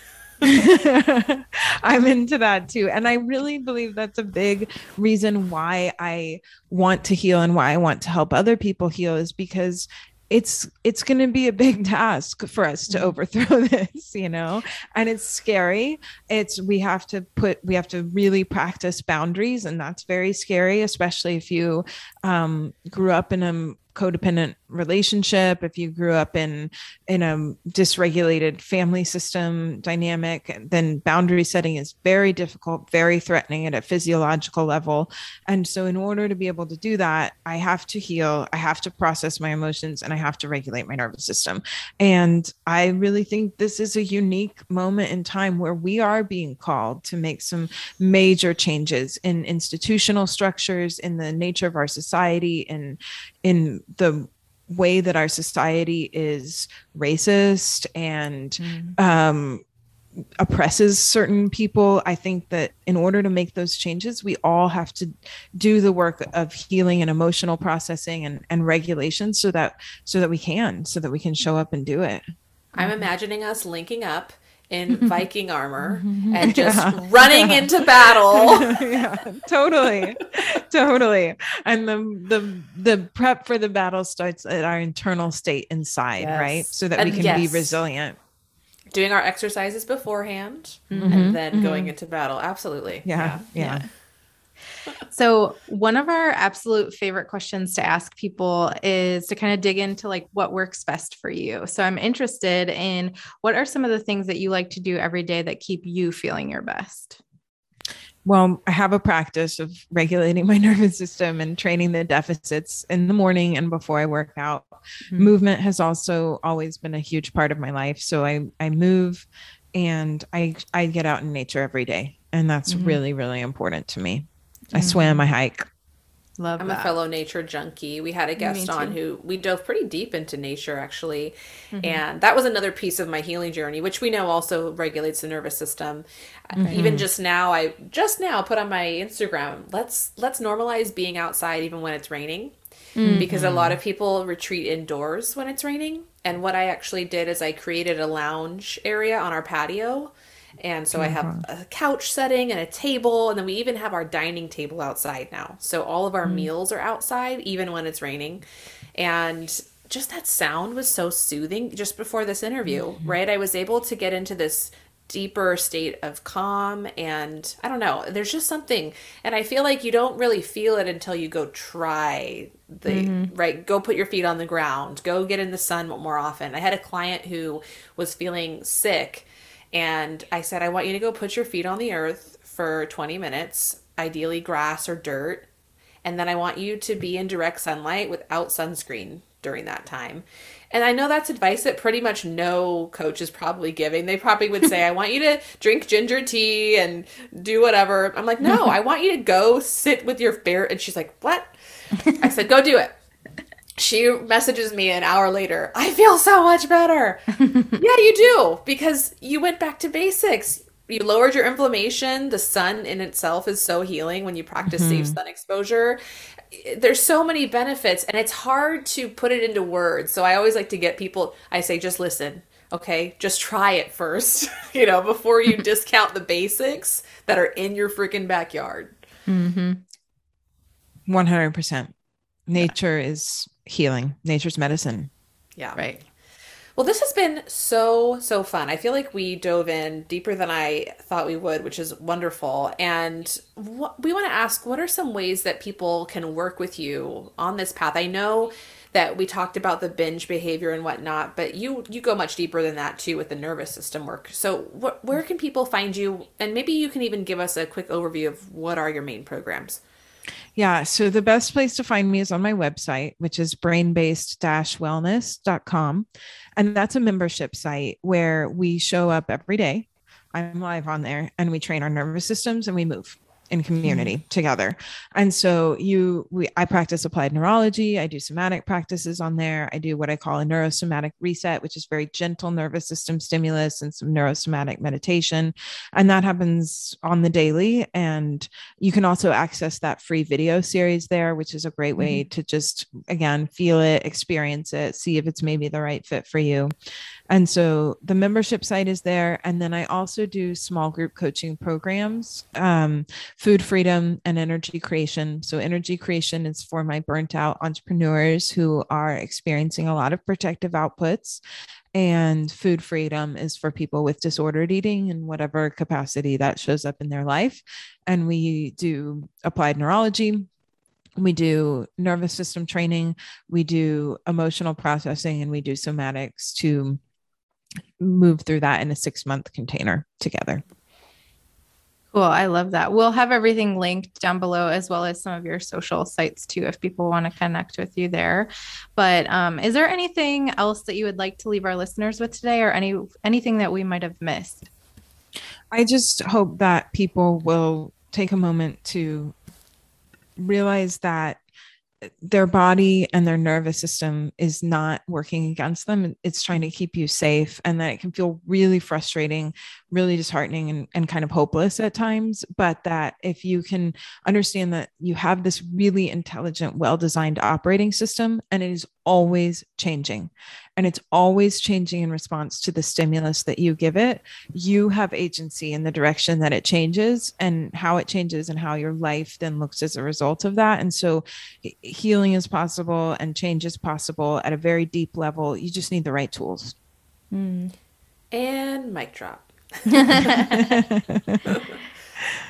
I'm into that too. And I really believe that's a big reason why I want to heal and why I want to help other people heal, is because it's going to be a big task for us to overthrow this, you know, and it's scary. We have to really practice boundaries, and that's very scary, especially if you grew up in a codependent relationship, if you grew up in a dysregulated family system dynamic, then boundary setting is very difficult, very threatening at a physiological level. And so in order to be able to do that, I have to heal, I have to process my emotions, and I have to regulate my nervous system. And I really think this is a unique moment in time where we are being called to make some major changes in institutional structures, in the nature of our society, and in the way that our society is racist and oppresses certain people. I think that in order to make those changes, we all have to do the work of healing and emotional processing and regulation so that we can show up and do it. I'm imagining us linking up in Viking armor and just running into battle. Totally. And the prep for the battle starts at our internal state inside, right? So that we can be resilient. Doing our exercises beforehand and then going into battle. Absolutely. Yeah. So one of our absolute favorite questions to ask people is to kind of dig into like what works best for you. So I'm interested in what are some of the things that you like to do every day that keep you feeling your best? Well, I have a practice of regulating my nervous system and training the deficits in the morning and before I work out. Movement has also always been a huge part of my life. So I move and I get out in nature every day. And that's really, really important to me. I swim, I hike. Love that. I'm a fellow nature junkie. We had a guest on who we dove pretty deep into nature, actually. And that was another piece of my healing journey, which we know also regulates the nervous system. Even just now put on my Instagram, let's normalize being outside even when it's raining, because a lot of people retreat indoors when it's raining. And what I actually did is I created a lounge area on our patio. And so I have a couch setting and a table, and then we even have our dining table outside now. So all of our meals are outside, even when it's raining. And just that sound was so soothing just before this interview, right? I was able to get into this deeper state of calm, and I don't know, there's just something. And I feel like you don't really feel it until you go try the right, go put your feet on the ground, go get in the sun more often. I had a client who was feeling sick, and I said, I want you to go put your feet on the earth for 20 minutes, ideally grass or dirt. And then I want you to be in direct sunlight without sunscreen during that time. And I know that's advice that pretty much no coach is probably giving. They probably would say, I want you to drink ginger tea and do whatever. I'm like, no, I want you to go sit with your bear. And she's like, what? I said, go do it. She messages me an hour later, I feel so much better. Yeah, you do, because you went back to basics. you lowered your inflammation. The sun in itself is so healing when you practice safe sun exposure. There's so many benefits, and it's hard to put it into words. So I always like to get people, I say, just listen. Okay, just try it first, you know, before you discount the basics that are in your freaking backyard. 100%. Nature is healing. Nature's medicine. Yeah. Right. Well, this has been so fun. I feel like we dove in deeper than I thought we would, which is wonderful. And we want to ask, what are some ways that people can work with you on this path? I know that we talked about the binge behavior and whatnot, but you go much deeper than that too with the nervous system work. So where can people find you? And maybe you can even give us a quick overview of what are your main programs. Yeah. So the best place to find me is on my website, which is brainbased-wellness.com. And that's a membership site where we show up every day. I'm live on there, and we train our nervous systems and we move in community together. And so I practice applied neurology. I do somatic practices on there. I do what I call a neurosomatic reset, which is very gentle nervous system stimulus and some neurosomatic meditation. And that happens on the daily. And you can also access that free video series there, which is a great way to just, again, feel it, experience it, see if it's maybe the right fit for you. And so the membership site is there. And then I also do small group coaching programs, food freedom and energy creation. So energy creation is for my burnt out entrepreneurs who are experiencing a lot of protective outputs, and food freedom is for people with disordered eating in whatever capacity that shows up in their life. And we do applied neurology. We do nervous system training. We do emotional processing, and we do somatics to move through that in a 6-month container together. Cool. I love that. We'll have everything linked down below, as well as some of your social sites too, if people want to connect with you there. But is there anything else that you would like to leave our listeners with today, or anything that we might have missed? I just hope that people will take a moment to realize that their body and their nervous system is not working against them. It's trying to keep you safe, and that it can feel really frustrating, really disheartening, and kind of hopeless at times. But that if you can understand that you have this really intelligent, well-designed operating system, and it is always changing, and it's always changing in response to the stimulus that you give it, you have agency in the direction that it changes and how it changes and how your life then looks as a result of that. And so healing is possible and change is possible at a very deep level. You just need the right tools. And mic drop.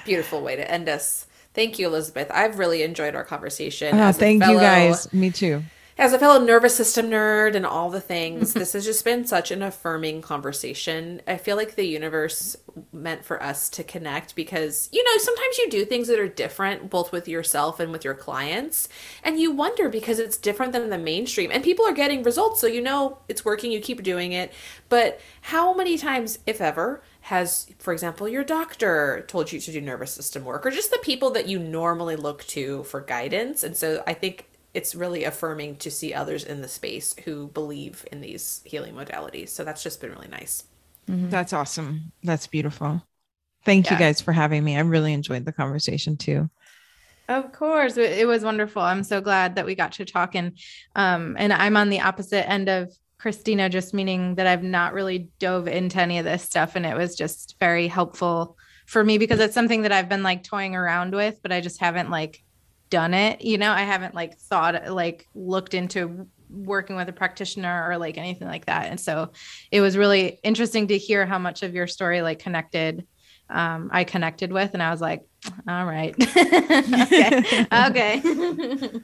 Beautiful way to end us. Thank you, Elizabeth. I've really enjoyed our conversation. Thank you guys. Me too. As a fellow nervous system nerd and all the things, this has just been such an affirming conversation. I feel like the universe meant for us to connect because, you know, sometimes you do things that are different both with yourself and with your clients. And you wonder because it's different than the mainstream, and people are getting results. So, you know, it's working, you keep doing it. But how many times, if ever, has, for example, your doctor told you to do nervous system work, or just the people that you normally look to for guidance? And so I think it's really affirming to see others in the space who believe in these healing modalities. So that's just been really nice. That's awesome. That's beautiful. Thank you guys for having me. I really enjoyed the conversation too. Of course. It was wonderful. I'm so glad that we got to talk, and I'm on the opposite end of Christina, just meaning that I've not really dove into any of this stuff. And it was just very helpful for me because it's something that I've been like toying around with, but I just haven't like done it. You know, I haven't like thought, like looked into working with a practitioner or like anything like that. And so it was really interesting to hear how much of your story like connected, I connected with, and I was like, all right, okay.